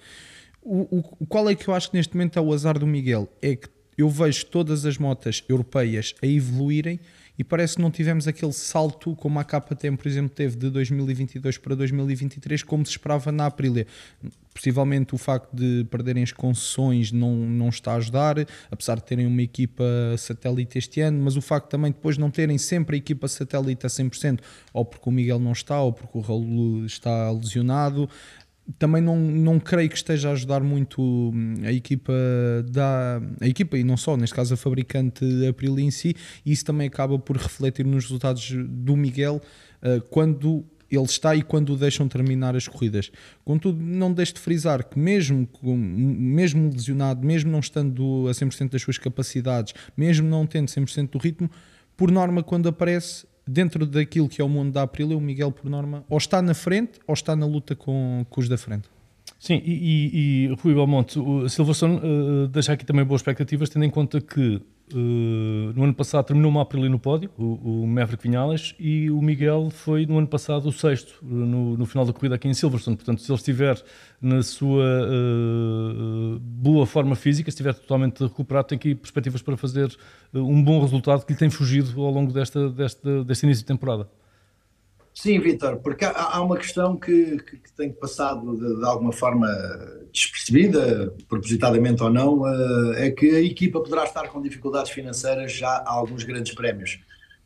Qual é que eu acho que neste momento é o azar do Miguel? É que eu vejo todas as motas europeias a evoluírem, e parece que não tivemos aquele salto como a KTM, por exemplo, teve de 2022 para 2023, como se esperava na Aprilia. Possivelmente o facto de perderem as concessões não está a ajudar, apesar de terem uma equipa satélite este ano, mas o facto também depois de não terem sempre a equipa satélite a 100%, ou porque o Miguel não está, ou porque o Raul está lesionado, também não creio que esteja a ajudar muito a equipa e não só, neste caso a fabricante Aprilia em si, e isso também acaba por refletir nos resultados do Miguel quando ele está e quando o deixam terminar as corridas. Contudo, não deixo de frisar que mesmo lesionado, mesmo não estando a 100% das suas capacidades, mesmo não tendo 100% do ritmo, por norma quando aparece dentro daquilo que é o mundo da Aprilia, o Miguel por norma ou está na frente ou está na luta com os da frente. Sim, e Rui Belmonte, o Silverstone deixa aqui também boas expectativas, tendo em conta que no ano passado terminou uma Aprilia no pódio, o Maverick Viñales, e o Miguel foi no ano passado o 6º no final da corrida aqui em Silverstone. Portanto, se ele estiver na sua boa forma física, se estiver totalmente recuperado, tem aqui perspectivas para fazer um bom resultado que lhe tem fugido ao longo deste início de temporada. Sim, Vítor, porque há uma questão que tem passado de alguma forma despercebida, propositadamente ou não, é que a equipa poderá estar com dificuldades financeiras já há alguns grandes prémios.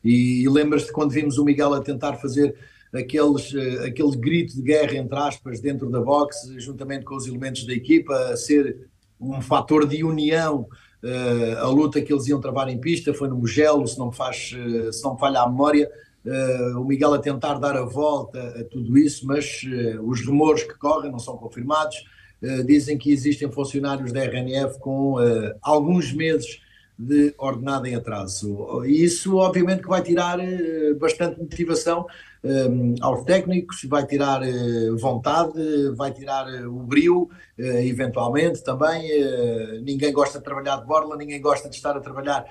E lembras-te quando vimos o Miguel a tentar fazer aquele grito de guerra, entre aspas, dentro da boxe, juntamente com os elementos da equipa, a ser um fator de união. A luta que eles iam travar em pista foi no Mugello, se não me falha a memória. O Miguel a tentar dar a volta a tudo isso, mas os rumores que correm não são confirmados, dizem que existem funcionários da RNF com alguns meses de ordenado em atraso, e isso obviamente que vai tirar bastante motivação aos técnicos, vai tirar vontade, vai tirar o brio, eventualmente também, ninguém gosta de trabalhar de borla, ninguém gosta de estar a trabalhar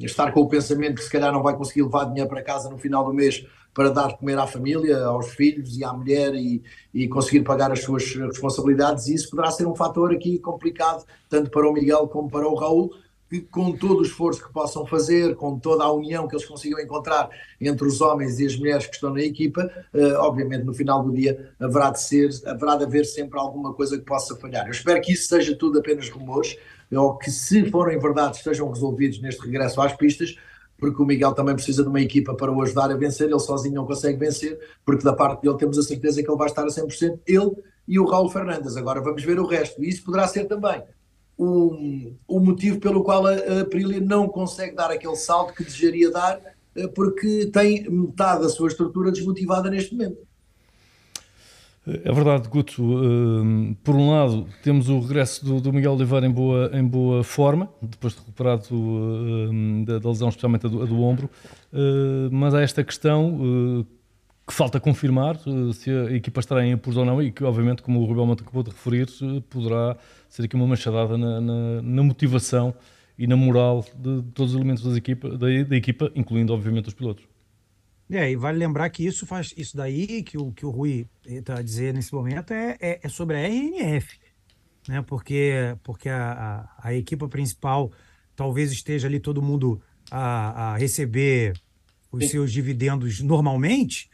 estar com o pensamento que se calhar não vai conseguir levar dinheiro para casa no final do mês para dar de comer à família, aos filhos e à mulher, e conseguir pagar as suas responsabilidades, e isso poderá ser um fator aqui complicado, tanto para o Miguel como para o Raul, que com todo o esforço que possam fazer, com toda a união que eles consigam encontrar entre os homens e as mulheres que estão na equipa, obviamente no final do dia haverá de haver sempre alguma coisa que possa falhar. Eu espero que isso seja tudo apenas rumores, ou que, se forem verdade, estejam resolvidos neste regresso às pistas, porque o Miguel também precisa de uma equipa para o ajudar a vencer, ele sozinho não consegue vencer, porque da parte dele temos a certeza que ele vai estar a 100%, ele e o Raul Fernandes. Agora vamos ver o resto, e isso poderá ser também o motivo pelo qual a Aprilia não consegue dar aquele salto que desejaria dar, porque tem metade da sua estrutura desmotivada neste momento. É verdade, Guto. Por um lado, temos o regresso do Miguel Oliveira em boa forma, depois de recuperado da lesão, especialmente a do ombro, mas há esta questão que falta confirmar se a equipa estará em apuros ou não, e que obviamente, como o Rubel Monte acabou de referir, poderá ser aqui uma machadada na motivação e na moral de todos os elementos da equipa, incluindo obviamente os pilotos. É, e vale lembrar que isso daí que o Rui está a dizer nesse momento é sobre a RNF, né? Porque a equipa principal talvez esteja ali todo mundo a receber os seus dividendos normalmente.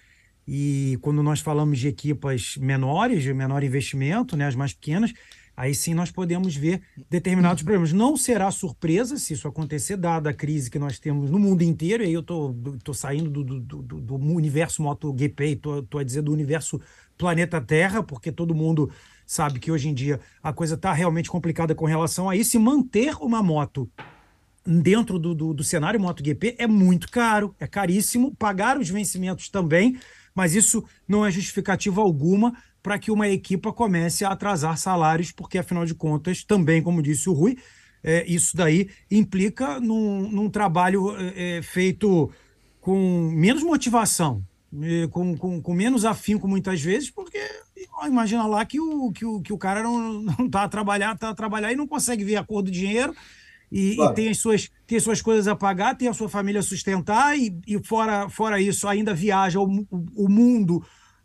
E quando nós falamos de equipas menores, de menor investimento, né, as mais pequenas, aí sim nós podemos ver determinados problemas. Não será surpresa se isso acontecer, dada a crise que nós temos no mundo inteiro, e aí eu estou saindo do universo MotoGP, estou a dizer do universo planeta Terra, porque todo mundo sabe que hoje em dia a coisa está realmente complicada com relação a isso, e manter uma moto dentro do cenário MotoGP é muito caro, é caríssimo, pagar os vencimentos também, mas isso não é justificativa alguma para que uma equipa comece a atrasar salários, porque, afinal de contas, também, como disse o Rui, isso daí implica num trabalho feito com menos motivação, com menos afinco muitas vezes, porque imagina lá que o cara não está a trabalhar, e não consegue ver a cor do dinheiro, claro. E tem as suas coisas a pagar, tem a sua família a sustentar, e fora isso ainda viaja o mundo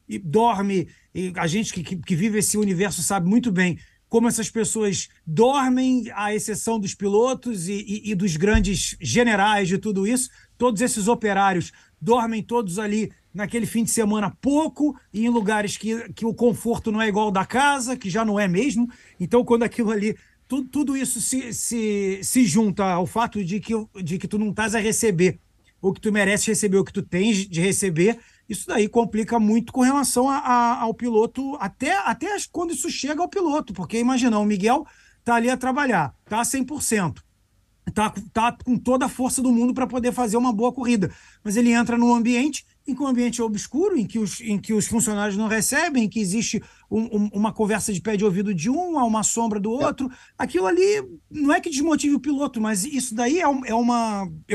e dorme. E a gente que vive esse universo sabe muito bem como essas pessoas dormem, à exceção dos pilotos e dos grandes generais de tudo isso. Todos esses operários dormem todos ali naquele fim de semana pouco, e em lugares que o conforto não é igual ao da casa, que já não é mesmo. Então, quando aquilo ali... Tudo isso se junta ao fato de que tu não estás a receber o que tu mereces receber, o que tu tens de receber. Isso daí complica muito com relação ao piloto, até quando isso chega ao piloto, porque imagina, o Miguel está ali a trabalhar, está a 100%, está com toda a força do mundo para poder fazer uma boa corrida, mas ele entra num ambiente em que o ambiente é obscuro, em que os funcionários não recebem, em que existe uma conversa de pé de ouvido de um, uma sombra do outro. Aquilo ali não é que desmotive o piloto, mas isso daí é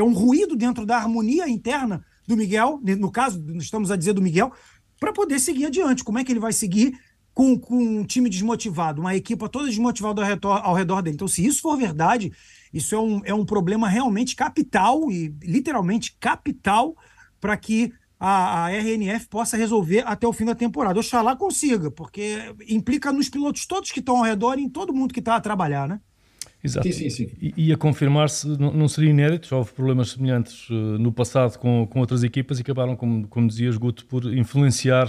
um ruído dentro da harmonia interna do Miguel, no caso, estamos a dizer do Miguel, para poder seguir adiante. Como é que ele vai seguir com um time desmotivado, uma equipa toda desmotivada ao redor dele? Então, se isso for verdade, isso é um problema realmente capital, e literalmente capital, para que a RNF possa resolver até o fim da temporada. Oxalá consiga, porque implica nos pilotos todos que estão ao redor e em todo mundo que está a trabalhar, né? Exato. Sim. E a confirmar-se, não seria inédito, já houve problemas semelhantes no passado com outras equipas, e acabaram, como dizias, Guto, por influenciar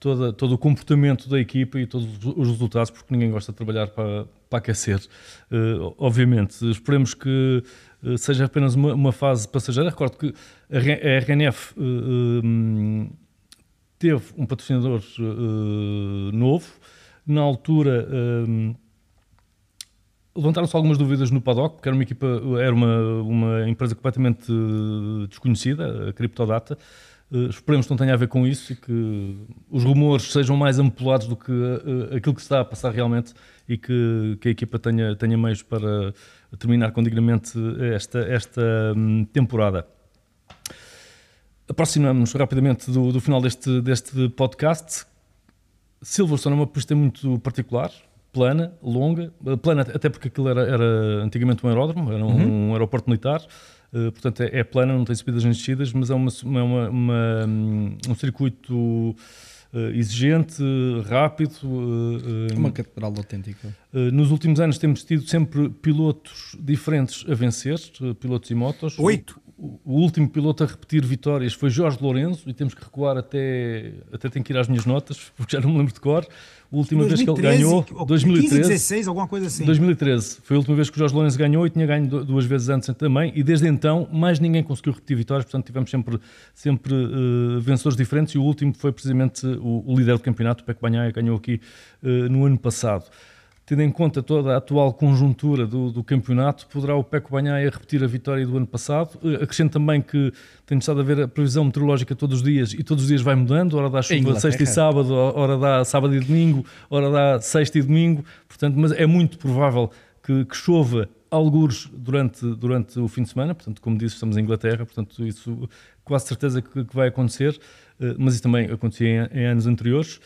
todo o comportamento da equipa e todos os resultados, porque ninguém gosta de trabalhar para aquecer. Obviamente, esperemos que seja apenas uma fase passageira. Recordo que a RNF teve um patrocinador novo. Na altura levantaram-se algumas dúvidas no paddock, porque era uma empresa completamente desconhecida, a Criptodata. Esperemos que não tenha a ver com isso, e que os rumores sejam mais ampulados do que aquilo que está a passar realmente, e que a equipa tenha meios para terminar condignamente esta temporada. Aproximamos-nos rapidamente do final deste podcast. Silverstone é uma pista muito particular, plana, longa, plana até porque aquilo era antigamente um aeródromo, era um aeroporto militar. Portanto, é plana, não tem subidas nem descidas, mas é um circuito exigente, rápido. Uma catedral autêntica. Nos últimos anos temos tido sempre pilotos diferentes a vencer, pilotos e motos. 8. O último piloto a repetir vitórias foi Jorge Lourenço, e temos que recuar até tenho que ir às minhas notas, porque já não me lembro de cor. A última 2013, vez que ele ganhou, 2013, 16, alguma coisa assim. 2013 foi a última vez que o Jorge Lourenço ganhou, e tinha ganho duas vezes antes também, e desde então mais ninguém conseguiu repetir vitórias. Portanto, tivemos sempre vencedores diferentes, e o último foi precisamente o líder do campeonato, o Pecco Bagnaia, ganhou aqui no ano passado. Tendo em conta toda a atual conjuntura do campeonato, poderá o Pecco Bagnaia repetir a vitória do ano passado? Acrescento também que tem estado a ver a previsão meteorológica todos os dias, e todos os dias vai mudando. Hora dá chuva sexta e sábado, hora dá sábado e domingo, hora dá sexta e domingo. Portanto, mas é muito provável que chova algures durante o fim de semana. Portanto, como disse, estamos em Inglaterra, portanto isso quase certeza que vai acontecer, mas isso também acontecia em anos anteriores.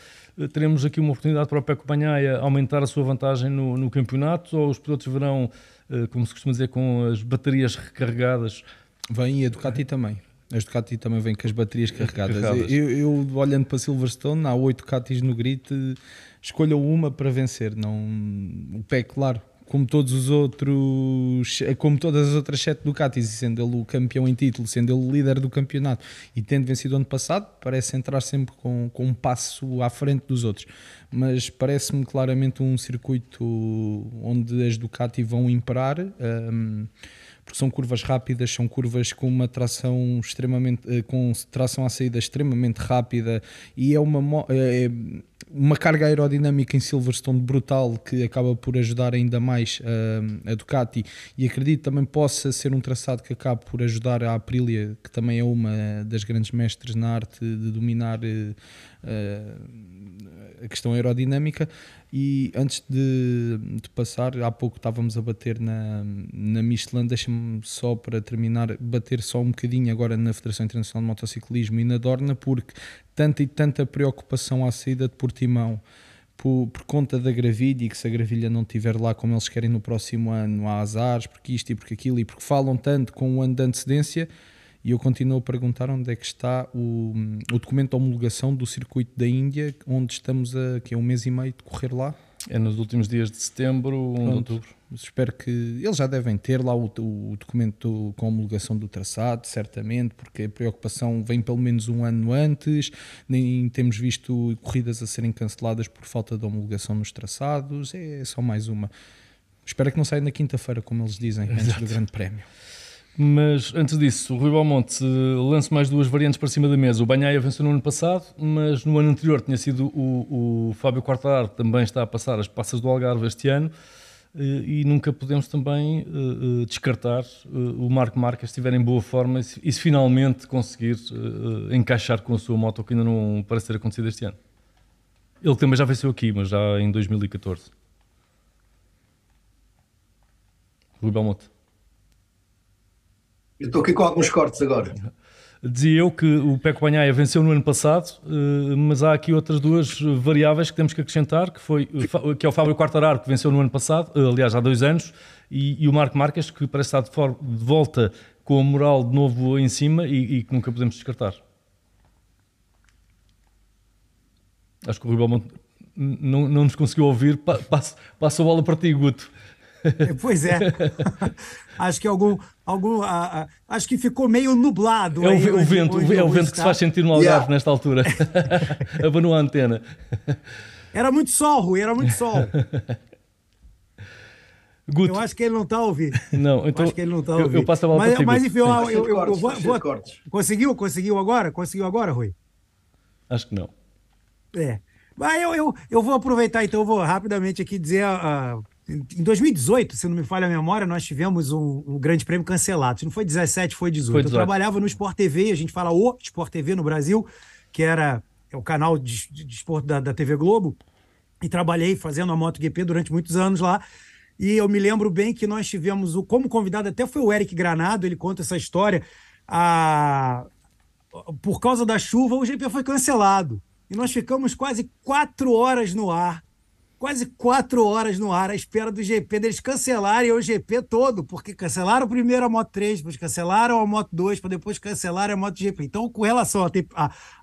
Teremos aqui uma oportunidade para o Pecco Bagnaia aumentar a sua vantagem no campeonato, ou os pilotos verão, como se costuma dizer, com as baterias recarregadas? Vem, e a Ducati também. As Ducati também vêm com as baterias carregadas. Eu olhando para Silverstone, há 8 Ducatis no grid, escolham uma para vencer. Não, o Pecco, claro, como todas as outras 7 Ducatis, sendo ele o campeão em título, sendo ele o líder do campeonato e tendo vencido ano passado, parece entrar sempre com um passo à frente dos outros. Mas parece-me claramente um circuito onde as Ducati vão imperar, porque são curvas rápidas, são curvas com uma tração extremamente, com tração à saída extremamente rápida, e é uma carga aerodinâmica em Silverstone brutal, que acaba por ajudar ainda mais a Ducati, e acredito também possa ser um traçado que acabe por ajudar a Aprilia, que também é uma das grandes mestres na arte de dominar a questão aerodinâmica. E antes de passar, há pouco estávamos a bater na Michelin, deixa-me só para terminar bater só um bocadinho agora na Federação Internacional de Motociclismo e na Dorna, porque tanta preocupação à saída de Portimão por conta da gravilha, e que se a gravilha não estiver lá como eles querem no próximo ano, há azares, porque isto e porque aquilo, e porque falam tanto com o ano de antecedência. E eu continuo a perguntar onde é que está o documento de homologação do circuito da Índia, onde estamos há um mês e meio de correr lá. É nos últimos dias de setembro, 1 de outubro. Espero que... Eles já devem ter lá o documento com homologação do traçado, certamente, porque a preocupação vem pelo menos um ano antes, nem temos visto corridas a serem canceladas por falta de homologação nos traçados. É só mais uma. Espero que não saia na quinta-feira, como eles dizem, antes do grande prémio. Mas antes disso, o Rui Balmonte lança mais 2 variantes para cima da mesa. O Bagnaia venceu no ano passado, mas no ano anterior tinha sido o Fábio Quartararo, também está a passar as Passas do Algarve este ano, e nunca podemos também descartar o Marc Márquez, se estiver em boa forma e se finalmente conseguir encaixar com a sua moto, que ainda não parece ter acontecido este ano. Ele também já venceu aqui, mas já em 2014. Rui Balmonte. Eu estou aqui com alguns cortes agora. Dizia eu que o Pecco Bagnaia venceu no ano passado, mas há aqui outras 2 variáveis que temos que acrescentar, que é o Fábio Quartararo, que venceu no ano passado, aliás há 2 anos, e o Marc Márquez, que parece estar de volta com a moral de novo em cima e que nunca podemos descartar. Acho que o Rui Balmonte não nos conseguiu ouvir. Passa a bola para ti, Guto. Pois é, acho que acho que ficou meio nublado. É o vento que se faz sentir no Algarve nesta altura. Abanou a antena. Era muito sol, Rui, era muito sol. Guto. Eu acho que ele não está a ouvir. Não, então acho que ele não está a ouvir. Eu passo a bola para ti, mas enfim, Conseguiu agora, Rui? Acho que não. É, mas eu vou aproveitar, então eu vou rapidamente aqui dizer em 2018, se não me falha a memória, nós tivemos um grande prêmio cancelado. Se não foi 17, foi 18. Eu trabalhava no Sport TV, a gente fala o Sport TV no Brasil, que é o canal de esporte da TV Globo, e trabalhei fazendo a MotoGP durante muitos anos lá. E eu me lembro bem que nós tivemos, como convidado até foi o Eric Granado, ele conta essa história, por causa da chuva o GP foi cancelado. E nós ficamos quase 4 horas no ar. Quase 4 horas no ar à espera do GP, deles cancelarem o GP todo, porque cancelaram primeiro a Moto3, depois cancelaram a Moto2, para depois cancelarem a MotoGP. Então, com relação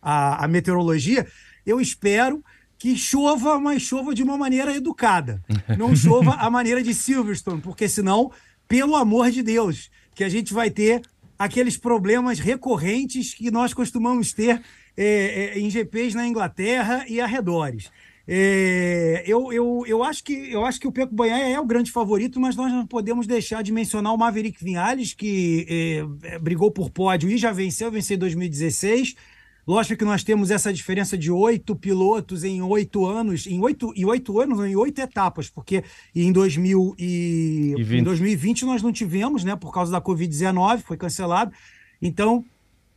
à meteorologia, eu espero que chova, mas chova de uma maneira educada. Não chova à maneira de Silverstone, porque senão, pelo amor de Deus, que a gente vai ter aqueles problemas recorrentes que nós costumamos ter em GPs na Inglaterra e arredores. Eu acho que o Pecco Bagnaia é o grande favorito, mas nós não podemos deixar de mencionar o Maverick Viñales, que brigou por pódio e já venceu em 2016. Lógico que nós temos essa diferença de 8 pilotos em 8 anos, em 8 etapas, porque em 2020 nós não tivemos, né, por causa da Covid-19, foi cancelado. Então,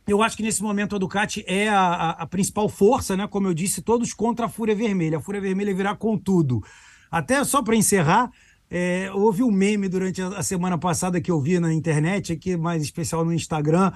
eu acho que nesse momento a Ducati é a principal força, né? Como eu disse, todos contra a Fúria Vermelha. A Fúria Vermelha virá com tudo. Até só para encerrar, Houve um meme durante a semana passada que eu vi na internet, aqui mais especial no Instagram,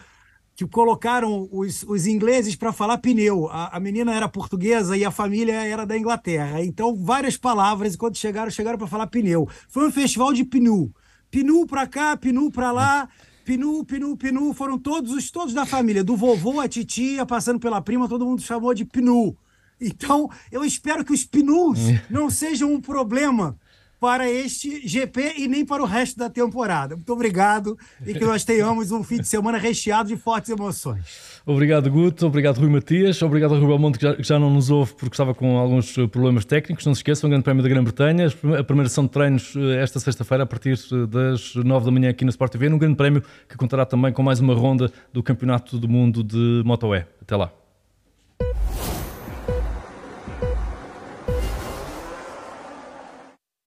que colocaram os ingleses para falar pneu. A menina era portuguesa e a família era da Inglaterra. Então, várias palavras, e quando chegaram para falar pneu. Foi um festival de pneu. Pneu para cá, pneu para lá, pneu, pneu, pneu. Foram todos da família, do vovô, a titia, passando pela prima, todo mundo chamou de pneu. Então, eu espero que os pneus não sejam um problema para este GP e nem para o resto da temporada. Muito obrigado e que nós tenhamos um fim de semana recheado de fortes emoções. Obrigado, Guto. Obrigado, Rui Matias. Obrigado ao Rui Belmonte, que já não nos ouve porque estava com alguns problemas técnicos. Não se esqueçam, o Grande Prémio da Grã-Bretanha, a primeira sessão de treinos esta sexta-feira a partir das 9 da manhã aqui na Sport TV, num Grande Prémio que contará também com mais uma ronda do Campeonato do Mundo de Moto E. Até lá.